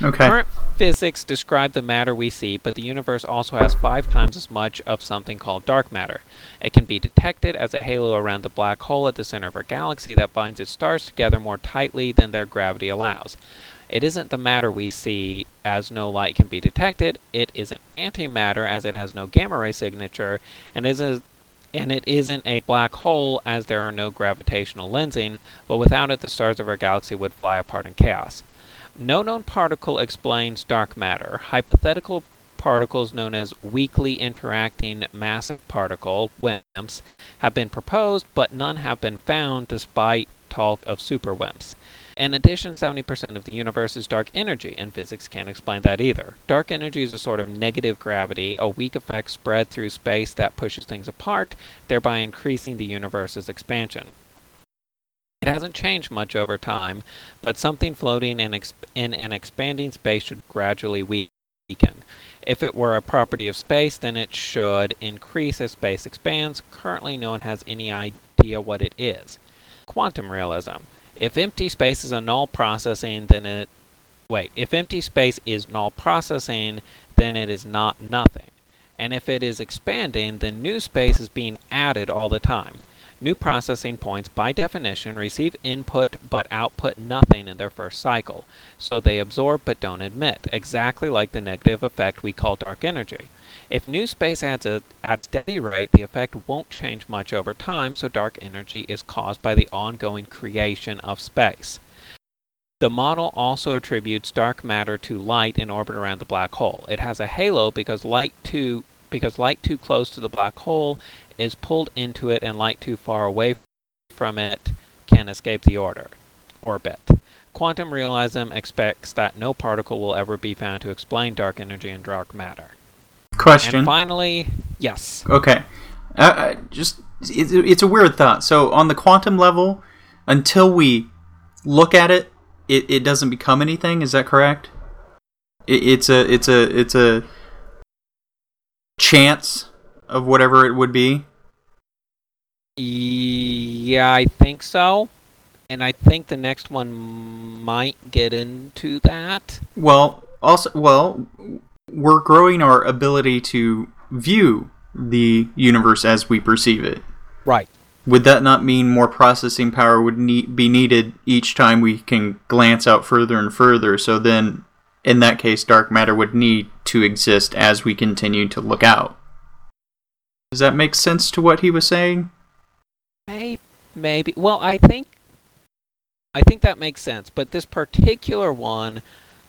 Okay. Current physics describe the matter we see, but the universe also has five times as much of something called dark matter. It can be detected as a halo around the black hole at the center of our galaxy that binds its stars together more tightly than their gravity allows. It isn't the matter we see, as no light can be detected. It isn't antimatter, as it has no gamma ray signature, and isn't And it isn't a black hole, as there are no gravitational lensing, but without it the stars of our galaxy would fly apart in chaos. No known particle explains dark matter. Hypothetical particles known as weakly interacting massive particle, WIMPs, have been proposed, but none have been found despite talk of super WIMPs. In addition, seventy percent of the universe is dark energy, and physics can't explain that either. Dark energy is a sort of negative gravity, a weak effect spread through space that pushes things apart, thereby increasing the universe's expansion. It hasn't changed much over time, but something floating in, exp- in an expanding space should gradually weaken. If it were a property of space, then it should increase as space expands. Currently, no one has any idea what it is. Quantum realism. If empty space is a null processing, then it wait. If empty space is null processing, then it is not nothing. And if it is expanding, then new space is being added all the time. New processing points, by definition, receive input but output nothing in their first cycle, so they absorb but don't emit, exactly like the negative effect we call dark energy. If new space adds a, at a steady rate, the effect won't change much over time, so dark energy is caused by the ongoing creation of space. The model also attributes dark matter to light in orbit around the black hole. It has a halo because light too, because light too close to the black hole is pulled into it, and light too far away from it can escape the order, orbit. Quantum realism expects that no particle will ever be found to explain dark energy and dark matter. Question. And finally, yes. Okay. Uh, just it, it's a weird thought. So on the quantum level, until we look at it, it, it doesn't become anything. Is that correct? It, it's a it's a it's a chance of whatever it would be. Yeah, I think so. And I think the next one might get into that. Well, also, well. We're growing our ability to view the universe as we perceive it. Right. Would that not mean more processing power would need, be needed each time we can glance out further and further? So then, in that case, dark matter would need to exist as we continue to look out. Does that make sense to what he was saying? Maybe. Well, I think, I think that makes sense. But this particular one,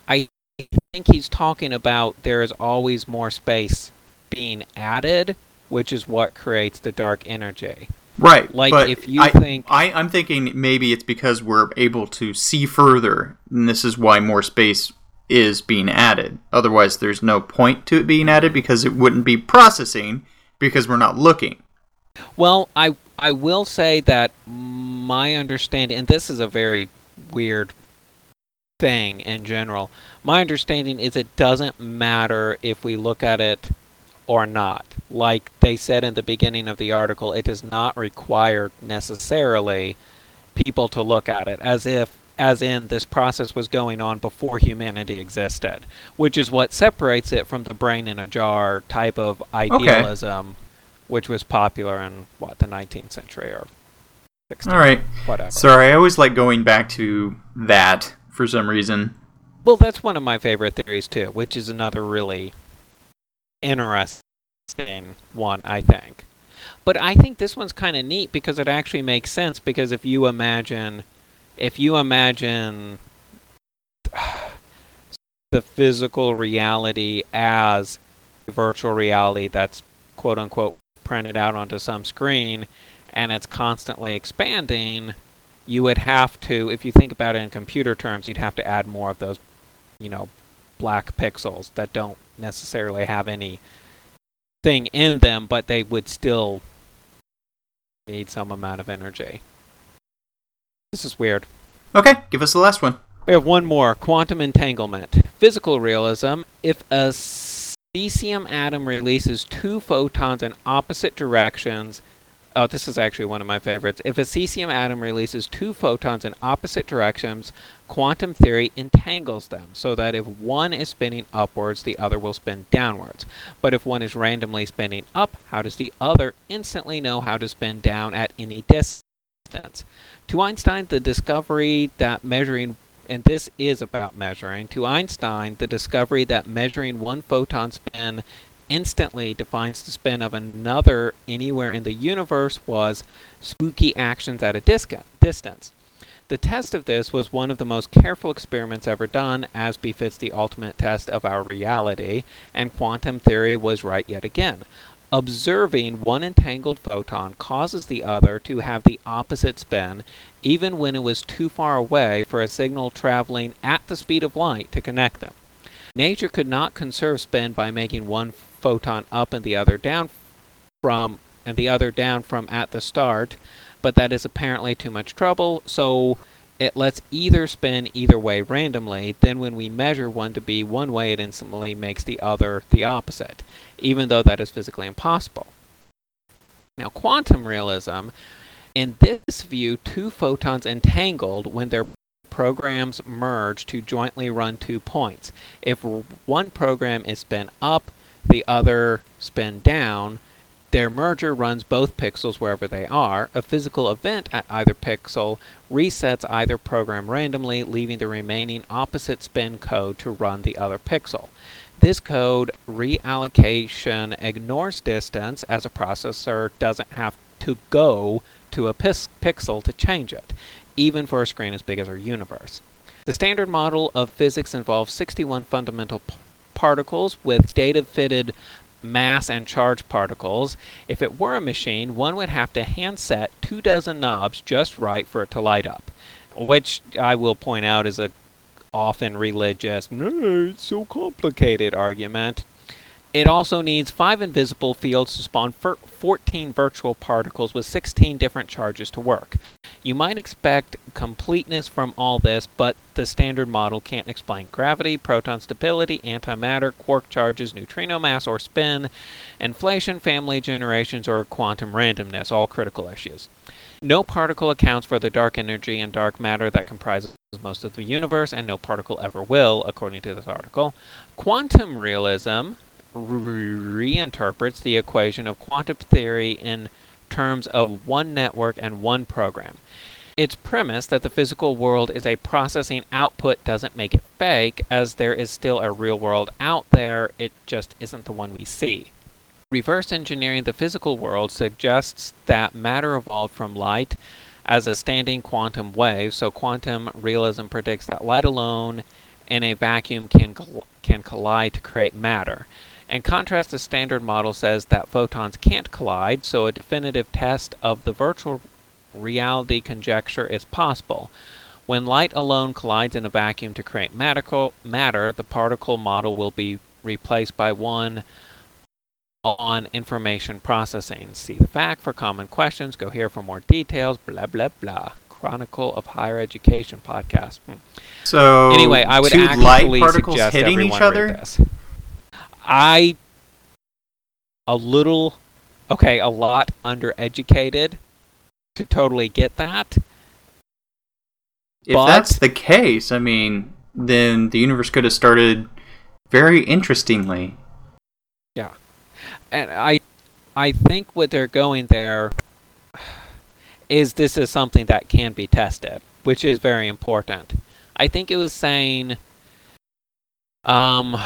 I... I think he's talking about there is always more space being added, which is what creates the dark energy. Right. Like, but if you I, think... I, I'm thinking maybe it's because we're able to see further, and this is why more space is being added. Otherwise, there's no point to it being added because it wouldn't be processing because we're not looking. Well, I I will say that my understanding, and this is a very weird thing in general, my understanding is it doesn't matter if we look at it or not. Like they said in the beginning of the article, it does not require necessarily people to look at it, as if, as in this process was going on before humanity existed, which is what separates it from the brain in a jar type of idealism, okay, which was popular in, what, the nineteenth century or sixteenth. All right. Whatever. Sorry, I always like going back to that for some reason. Well, that's one of my favorite theories, too, which is another really interesting one, I think. But I think this one's kind of neat because it actually makes sense, because if you imagine if you imagine the physical reality as a virtual reality that's quote unquote printed out onto some screen and it's constantly expanding, you would have to, if you think about it in computer terms, you'd have to add more of those, you know, black pixels that don't necessarily have any thing in them, but they would still need some amount of energy. This is weird. Okay, give us the last one. We have one more. Quantum entanglement. Physical realism. If a cesium atom releases two photons in opposite directions... Oh, this is actually one of my favorites. If a cesium atom releases two photons in opposite directions, quantum theory entangles them so that if one is spinning upwards, the other will spin downwards. But if one is randomly spinning up, how does the other instantly know how to spin down at any distance? To Einstein, the discovery that measuring, and this is about measuring, to Einstein, the discovery that measuring one photon spin instantly defines the spin of another anywhere in the universe was spooky actions at a distance. The test of this was one of the most careful experiments ever done, as befits the ultimate test of our reality, and quantum theory was right yet again. Observing one entangled photon causes the other to have the opposite spin, even when it was too far away for a signal traveling at the speed of light to connect them. Nature could not conserve spin by making one photon up and the other down from and the other down from at the start, but that is apparently too much trouble, so it lets either spin either way randomly. Then when we measure one to be one way, it instantly makes the other the opposite, even though that is physically impossible. Now, quantum realism, in this view, two photons entangled when they're programs merge to jointly run two points. If one program is spin up, the other spin down, their merger runs both pixels wherever they are. A physical event at either pixel resets either program randomly, leaving the remaining opposite spin code to run the other pixel. This code reallocation ignores distance, as a processor doesn't have to go to a pis- pixel to change it, even for a screen as big as our universe. The standard model of physics involves sixty-one fundamental p- particles with data-fitted mass and charge particles. If it were a machine, one would have to handset two dozen knobs just right for it to light up, which I will point out is a often religious, no, it's so complicated argument. It also needs five invisible fields to spawn fourteen virtual particles with sixteen different charges to work. You might expect completeness from all this, but the standard model can't explain gravity, proton stability, antimatter, quark charges, neutrino mass or spin, inflation, family generations, or quantum randomness, all critical issues. No particle accounts for the dark energy and dark matter that comprises most of the universe, and no particle ever will, according to this article. Quantum realism reinterprets the equation of quantum theory in terms of one network and one program. Its premise that the physical world is a processing output doesn't make it fake, as there is still a real world out there, it just isn't the one we see. Reverse engineering the physical world suggests that matter evolved from light as a standing quantum wave, so quantum realism predicts that light alone in a vacuum can, can collide to create matter. In contrast, the standard model says that photons can't collide, so a definitive test of the virtual reality conjecture is possible. When light alone collides in a vacuum to create matter, the particle model will be replaced by one on information processing. See the fact for common questions. Go here for more details. Blah, blah, blah. Chronicle of Higher Education podcast. Hmm. So anyway, I would two actually light particles suggest hitting everyone each other? Read this. I a little, okay, a lot undereducated to totally get that. If but, that's the case, I mean, then the universe could have started very interestingly. Yeah. And I I think what they're going there is this is something that can be tested, which is very important. I think it was saying um,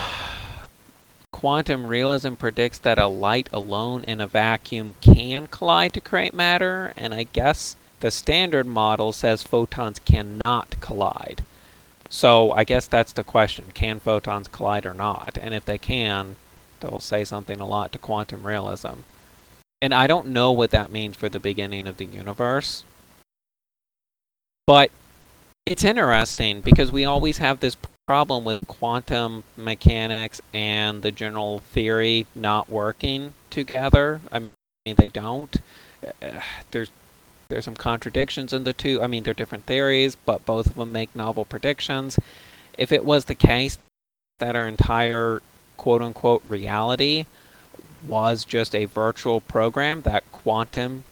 quantum realism predicts that a light alone in a vacuum can collide to create matter, and I guess the standard model says photons cannot collide. So I guess that's the question. Can photons collide or not? And if they can, they'll say something a lot to quantum realism. And I don't know what that means for the beginning of the universe. But it's interesting because we always have this problem with quantum mechanics and the general theory not working together. I mean, they don't. There's There's some contradictions in the two. I mean, they're different theories, but both of them make novel predictions. If it was the case that our entire quote-unquote reality was just a virtual program that quantum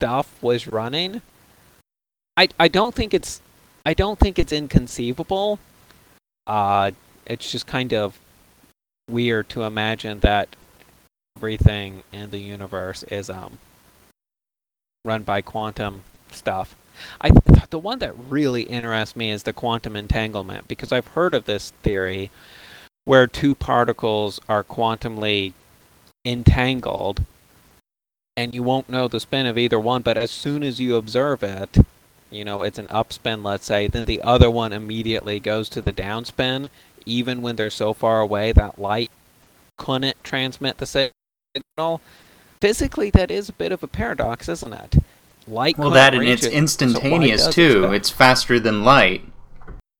stuff was running, I I don't think it's I don't think it's inconceivable. Uh, it's just kind of weird to imagine that everything in the universe is um. run by quantum stuff. I th- the one that really interests me is the quantum entanglement, because I've heard of this theory where two particles are quantumly entangled and you won't know the spin of either one, but as soon as you observe it, you know, it's an upspin, let's say, then the other one immediately goes to the downspin, even when they're so far away that light couldn't transmit the signal. Physically, that is a bit of a paradox, isn't it? Light. Well, that and it's it, instantaneous, so too. It it's faster than light.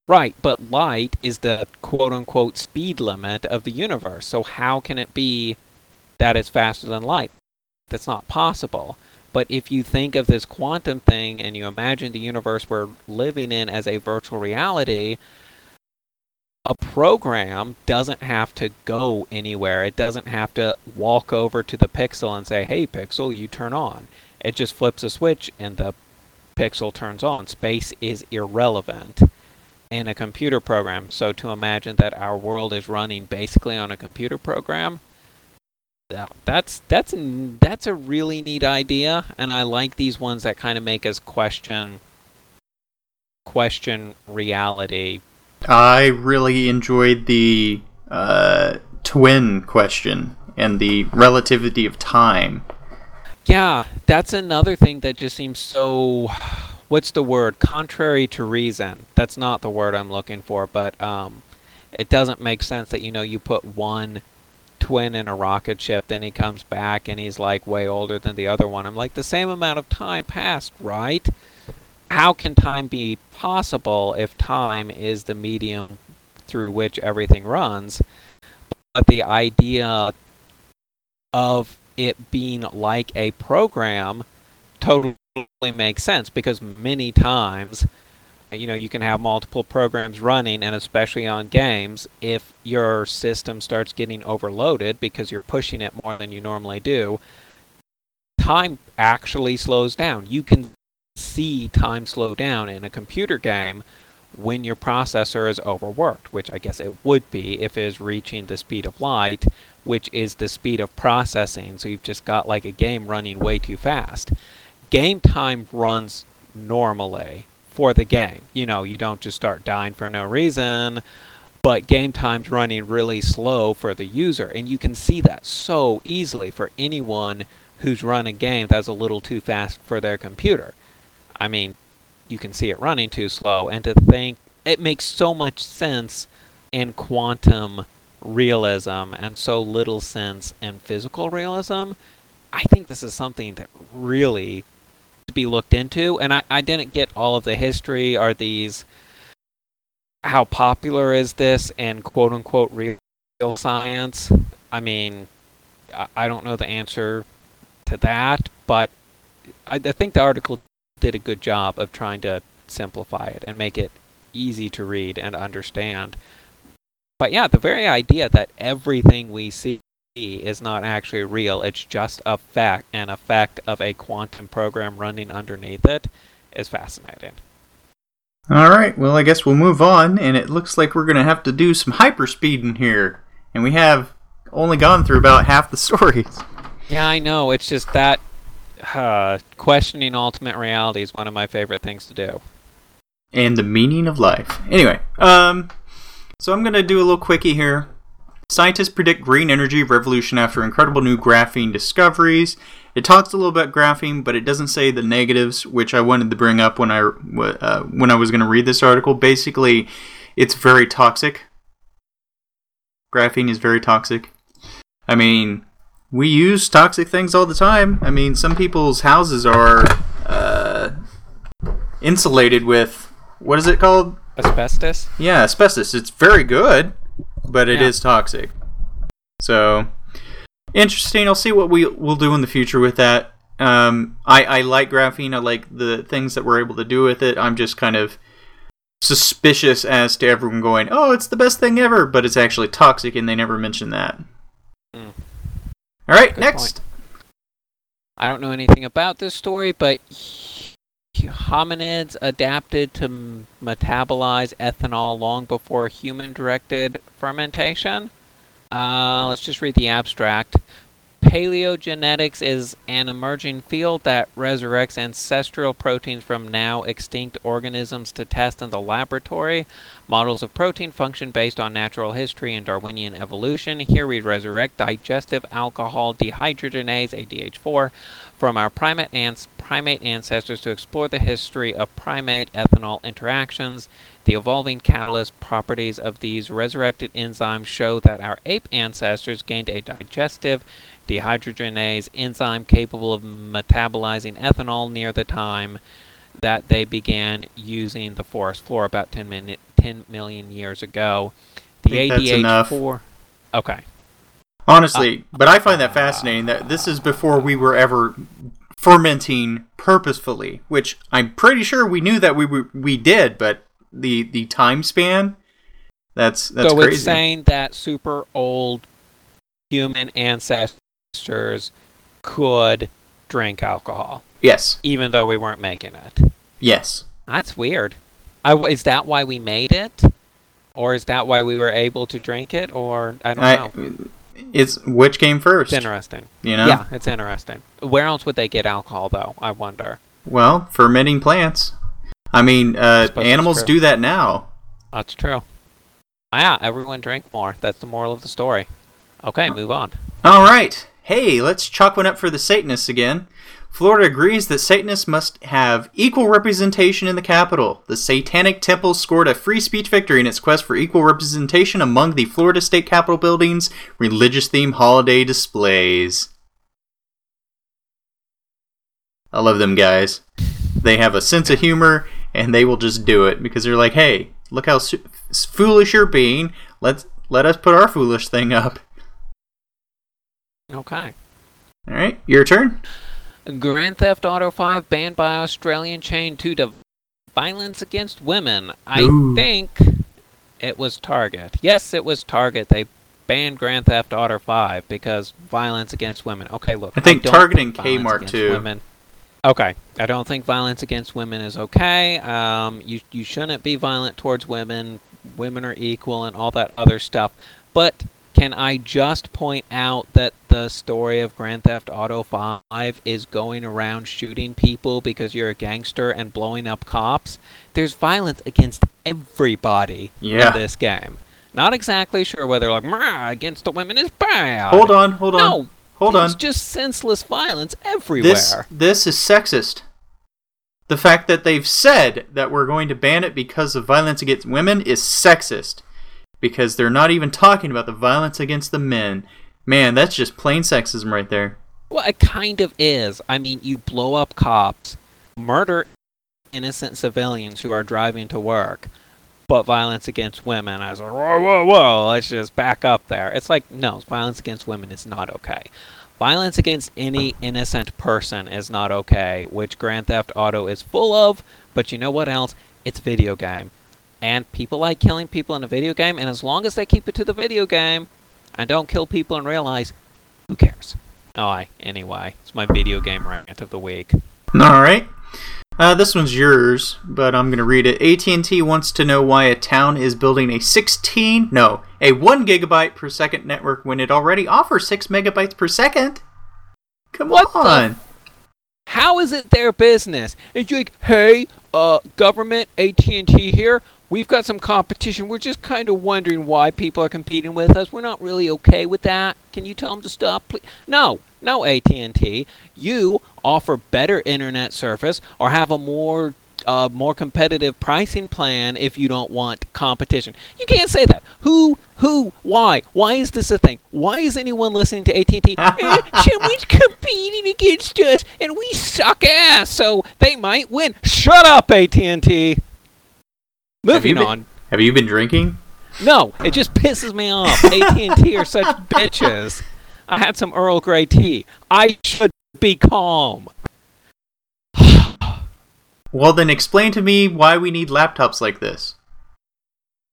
Right, but light is the quote-unquote speed limit of the universe, so how can it be that it's faster than light? That's not possible. But if you think of this quantum thing and you imagine the universe we're living in as a virtual reality, a program doesn't have to go anywhere. It doesn't have to walk over to the pixel and say, hey, pixel, you turn on. It just flips a switch and the pixel turns on. Space is irrelevant in a computer program. So to imagine that our world is running basically on a computer program, that's that's that's a really neat idea. And I like these ones that kind of make us question question reality. I really enjoyed the uh, twin question and the relativity of time. Yeah, that's another thing that just seems so, what's the word? Contrary to reason. That's not the word I'm looking for, but um, it doesn't make sense that, you know, you put one twin in a rocket ship, then he comes back and he's like way older than the other one. I'm like, the same amount of time passed, right? How can time be possible if time is the medium through which everything runs? But the idea of it being like a program totally makes sense, because many times, you know, you can have multiple programs running, and especially on games, if your system starts getting overloaded because you're pushing it more than you normally do, time actually slows down. You can see time slow down in a computer game when your processor is overworked, which I guess it would be if it is reaching the speed of light, which is the speed of processing. So you've just got like a game running way too fast. Game time runs normally for the game. You know, you don't just start dying for no reason, but game time's running really slow for the user. And you can see that so easily for anyone who's run a game that's a little too fast for their computer. I mean, you can see it running too slow, and to think it makes so much sense in quantum realism and so little sense in physical realism, I think this is something that really to be looked into. And I, I didn't get all of the history. Are these, how popular is this, and quote unquote real science? I mean, I, I don't know the answer to that, but I, I think the article did a good job of trying to simplify it and make it easy to read and understand. But yeah, the very idea that everything we see is not actually real, it's just a fact, an effect of a quantum program running underneath it, is fascinating. Alright, well I guess we'll move on, and it looks like we're going to have to do some hyperspeeding here. And we have only gone through about half the stories. Yeah, I know, it's just that uh, questioning ultimate reality is one of my favorite things to do. And the meaning of life. Anyway, um, so I'm going to do a little quickie here. Scientists predict green energy revolution after incredible new graphene discoveries. It talks a little about graphene, but it doesn't say the negatives, which I wanted to bring up when I uh, when I was going to read this article. Basically, it's very toxic. Graphene is very toxic. I mean, we use toxic things all the time. I mean, some people's houses are uh, insulated with, what is it called? Asbestos? Yeah, asbestos. It's very good, but it yeah. is toxic. So, interesting. I'll see what we, we'll do in the future with that. Um, I, I like graphene. I like the things that we're able to do with it. I'm just kind of suspicious as to everyone going, oh, it's the best thing ever, but it's actually toxic, and they never mention that. Mm. All right, good next. Point. I don't know anything about this story, but hominids adapted to m- metabolize ethanol long before human-directed fermentation. Uh, let's just read the abstract. Paleogenetics is an emerging field that resurrects ancestral proteins from now extinct organisms to test in the laboratory. Models of protein function based on natural history and Darwinian evolution. Here we resurrect digestive alcohol dehydrogenase, A D H four, from our primate ants, primate ancestors to explore the history of primate-ethanol interactions. The evolving catalyst properties of these resurrected enzymes show that our ape ancestors gained a digestive dehydrogenase enzyme capable of metabolizing ethanol near the time that they began using the forest floor about ten, minute, ten million years ago. The A D H four... Okay. Honestly, uh, but I find that fascinating that this is before we were ever fermenting purposefully, which I'm pretty sure we knew that we we, we did, but the, the time span, that's, that's so crazy. So it's saying that super old human ancestors could drink alcohol. Yes. Even though we weren't making it. Yes. That's weird. I, is that why we made it? Or is that why we were able to drink it? Or, I don't know. I, It's which came first? It's interesting. You know? Yeah, it's interesting. Where else would they get alcohol, though? I wonder. Well, fermenting plants. I mean, uh, I animals do that now. That's true. Yeah, everyone drink more. That's the moral of the story. Okay, move on. All right. Hey, let's chalk one up for the Satanists again. Florida agrees that Satanists must have equal representation in the Capitol. The Satanic Temple scored a free speech victory in its quest for equal representation among the Florida State Capitol building's religious-themed holiday displays. I love them guys. They have a sense of humor, and they will just do it because they're like, "Hey, look how su- foolish you're being. Let's let us put our foolish thing up." Okay. All right, your turn. Grand Theft Auto five banned by Australian chain due to violence against women. I Ooh. think it was Target. Yes, it was Target. They banned Grand Theft Auto five because violence against women. Okay, look. I think I Target and Kmart too. Women. Okay, I don't think violence against women is okay. Um, you you shouldn't be violent towards women. Women are equal and all that other stuff. But can I just point out that the story of Grand Theft Auto five is going around shooting people because you're a gangster and blowing up cops? There's violence against everybody yeah. in this game. Not exactly sure whether, like, against the women is bad. Hold on, hold on. No, hold on. It's just senseless violence everywhere. This, this is sexist. The fact that they've said that we're going to ban it because of violence against women is sexist. because they're not even talking about the violence against the men. Man, that's just plain sexism right there. Well, it kind of is. I mean, you blow up cops, murder innocent civilians who are driving to work, but violence against women, I was like, whoa, whoa, whoa, let's just back up there. It's like, no, violence against women is not okay. Violence against any innocent person is not okay, which Grand Theft Auto is full of, but you know what else? It's a video game. And people like killing people in a video game, and as long as they keep it to the video game and don't kill people in real life, who cares? Oh, I, anyway, it's my video game rant of the week. Alright. Uh, this one's yours, but I'm going to read it. A T and T wants to know why a town is building a sixteen, no, a one gigabyte per second network when it already offers six megabytes per second. Come what on. The, how is it their business? It's like, hey, uh, government, A T and T here, we've got some competition. We're just kind of wondering why people are competing with us. We're not really okay with that. Can you tell them to stop, please? No. No, A T and T, you offer better internet service or have a more uh, more competitive pricing plan if you don't want competition. You can't say that. Who, who, why? Why is this a thing? Why is anyone listening to A T and T? uh, someone's competing against us, and we suck ass, so they might win. Shut up, A T and T. Moving have on. Been, have you been drinking? No, it just pisses me off. A T and T are such bitches. I had some Earl Grey tea. I should be calm. Well, then explain to me why we need laptops like this.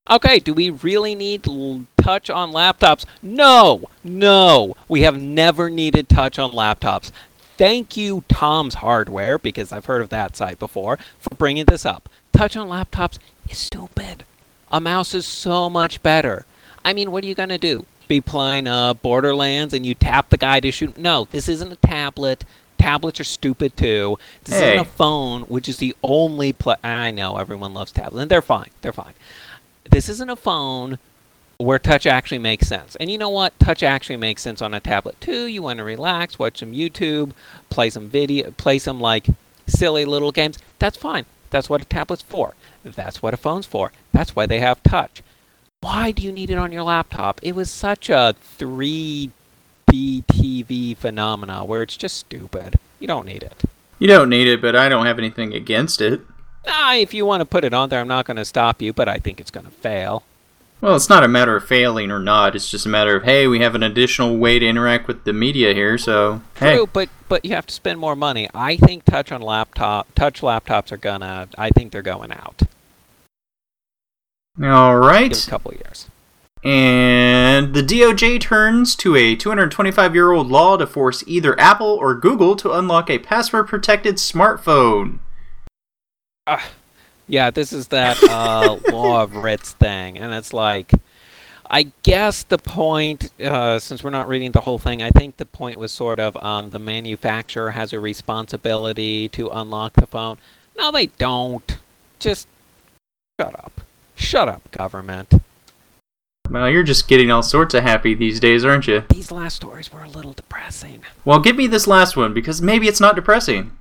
Okay, do we really need l- touch on laptops? No, no. We have never needed touch on laptops. Thank you, Tom's Hardware, because I've heard of that site before, for bringing this up. Touch on laptops is stupid. A mouse is so much better. I mean, what are you going to do? Be playing uh, Borderlands and you tap the guy to shoot? No, this isn't a tablet. Tablets are stupid too. This hey. isn't a phone, which is the only pla- I know everyone loves tablets, and they're fine. They're fine. This isn't a phone where touch actually makes sense. And you know what? Touch actually makes sense on a tablet too. You want to relax, watch some YouTube, play some video, play some like silly little games. That's fine. That's what a tablet's for. That's what a phone's for. That's why they have touch. Why do you need it on your laptop? It was such a three D T V phenomena where it's just stupid. You don't need it. You don't need it, but I don't have anything against it. Nah, if you want to put it on there, I'm not going to stop you, but I think it's going to fail. Well, it's not a matter of failing or not. It's just a matter of, hey, we have an additional way to interact with the media here, so, hey. True, but, but you have to spend more money. I think touch on laptop, touch laptops are going to, I think they're going out. All right. Give it a couple of years. And the D O J turns to a two hundred twenty-five-year-old law to force either Apple or Google to unlock a password-protected smartphone. Uh, yeah, this is that uh, law of writs thing, and it's like, I guess the point, uh, since we're not reading the whole thing, I think the point was sort of um, the manufacturer has a responsibility to unlock the phone. No, they don't. Just shut up. Shut up, government. Well, you're just getting all sorts of happy these days, aren't you? These last stories were a little depressing. Well, give me this last one, because maybe it's not depressing.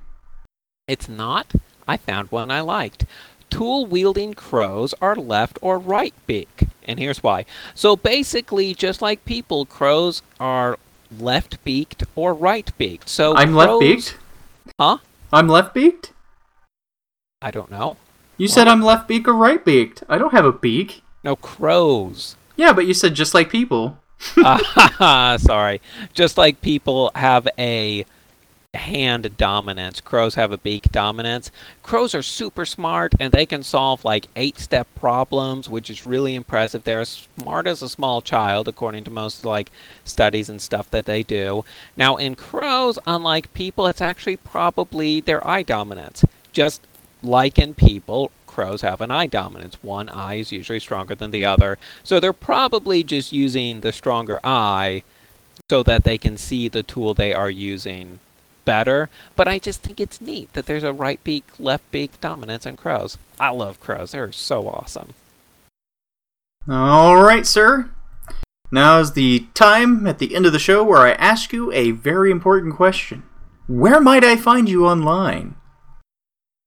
It's not? I found one I liked. Tool-wielding crows are left or right beak. And here's why. So basically, just like people, crows are left-beaked or right-beaked. So I'm crows... left-beaked? Huh? I'm left-beaked? I don't know. You said I'm left-beaked or right-beaked. I don't have a beak. No, crows. Yeah, but you said just like people. uh, sorry. Just like people have a hand dominance, crows have a beak dominance. Crows are super smart, and they can solve like eight-step problems, which is really impressive. They're as smart as a small child, according to most like studies and stuff that they do. Now, in crows, unlike people, it's actually probably their eye dominance. Just... like in people, crows have an eye dominance. One eye is usually stronger than the other. So they're probably just using the stronger eye so that they can see the tool they are using better. But I just think it's neat that there's a right beak, left beak dominance in crows. I love crows. They're so awesome. All right, sir. Now's the time at the end of the show where I ask you a very important question. Where might I find you online?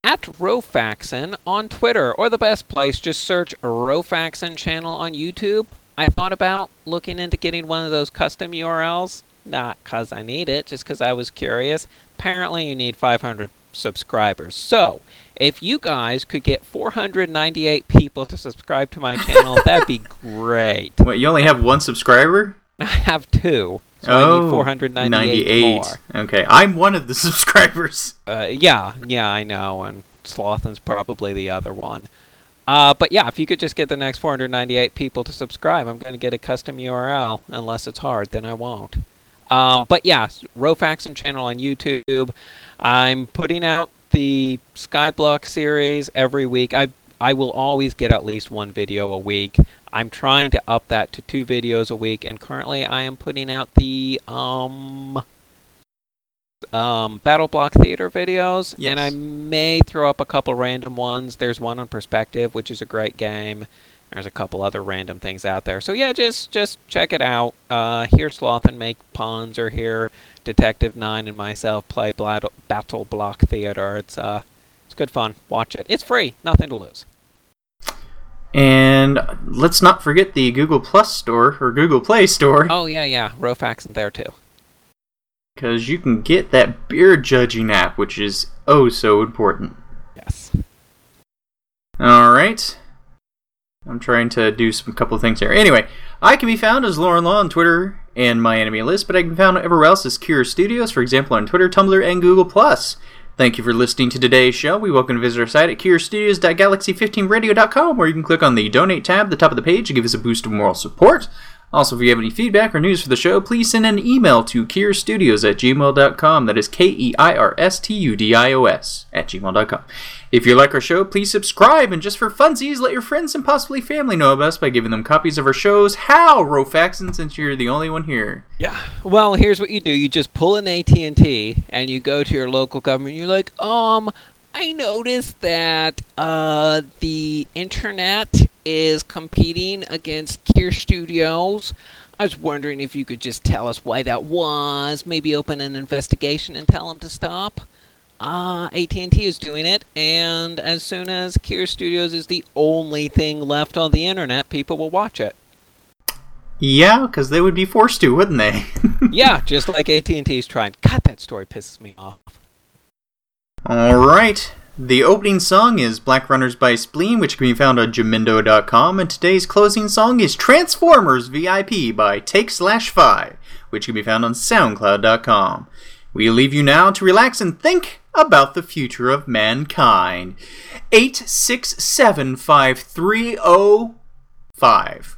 at Rofaxon on Twitter, or the best place, just search Rofaxon channel on YouTube. I thought about looking into getting one of those custom U R Ls, not because I need it, just because I was curious. Apparently you need five hundred subscribers. So, if you guys could get four hundred ninety-eight people to subscribe to my channel, that'd be great. Wait, you only have one subscriber? I have two. So oh, I need four hundred ninety-eight more. Okay, I'm one of the subscribers. Uh, yeah, yeah, I know, and Slothin's probably the other one. Uh, but yeah, if you could just get the next four hundred ninety-eight people to subscribe, I'm going to get a custom U R L, unless it's hard, then I won't. Uh, but yeah, Rofaxon channel on YouTube. I'm putting out the Skyblock series every week. I I will always get at least one video a week. I'm trying to up that to two videos a week, and currently I am putting out the um um Battle Block Theater videos, yes. And I may throw up a couple random ones. There's one on Perspective, which is a great game. There's a couple other random things out there. So yeah, just just check it out. Uh, hear Slothin make puns, or hear Detective Nine and myself play Battle Block Theater. It's uh, it's good fun. Watch it. It's free. Nothing to lose. And let's not forget the Google Plus store, or Google Play store. Oh yeah, yeah. Rofaxon there too. Because you can get that beer judging app, which is oh so important. Yes. All right. I'm trying to do some couple of things here. Anyway, I can be found as Lauren Law on Twitter and My Enemy List, but I can be found everywhere else as Keir Studios, for example, on Twitter, Tumblr, and Google+. Thank you for listening to today's show. We welcome you to visit our site at keir studios dot galaxy fifteen radio dot com, where you can click on the Donate tab at the top of the page to give us a boost of moral support. Also, if you have any feedback or news for the show, please send an email to keirstudios at gmail dot com. That is K E I R S T U D I O S at gmail dot com. If you like our show, please subscribe, and just for funsies, let your friends and possibly family know of us by giving them copies of our shows. How, Rofaxon, since you're the only one here? Yeah. Well, here's what you do. You just pull an A T and T, and you go to your local government, and you're like, um, I noticed that uh, the internet is competing against Keir Studios. I was wondering if you could just tell us why that was, maybe open an investigation and tell them to stop. Ah, uh, A T and T is doing it, and as soon as Keir Studios is the only thing left on the internet, people will watch it. Yeah, because they would be forced to, wouldn't they? Yeah, just like A T and T's trying. God, that story pisses me off. Alright, the opening song is Black Runners by Spleen, which can be found on Jamendo dot com, and today's closing song is Transformers V I P by Take Slash Fi, which can be found on SoundCloud dot com. We leave you now to relax and think about the future of mankind. eight six seven five three zero five.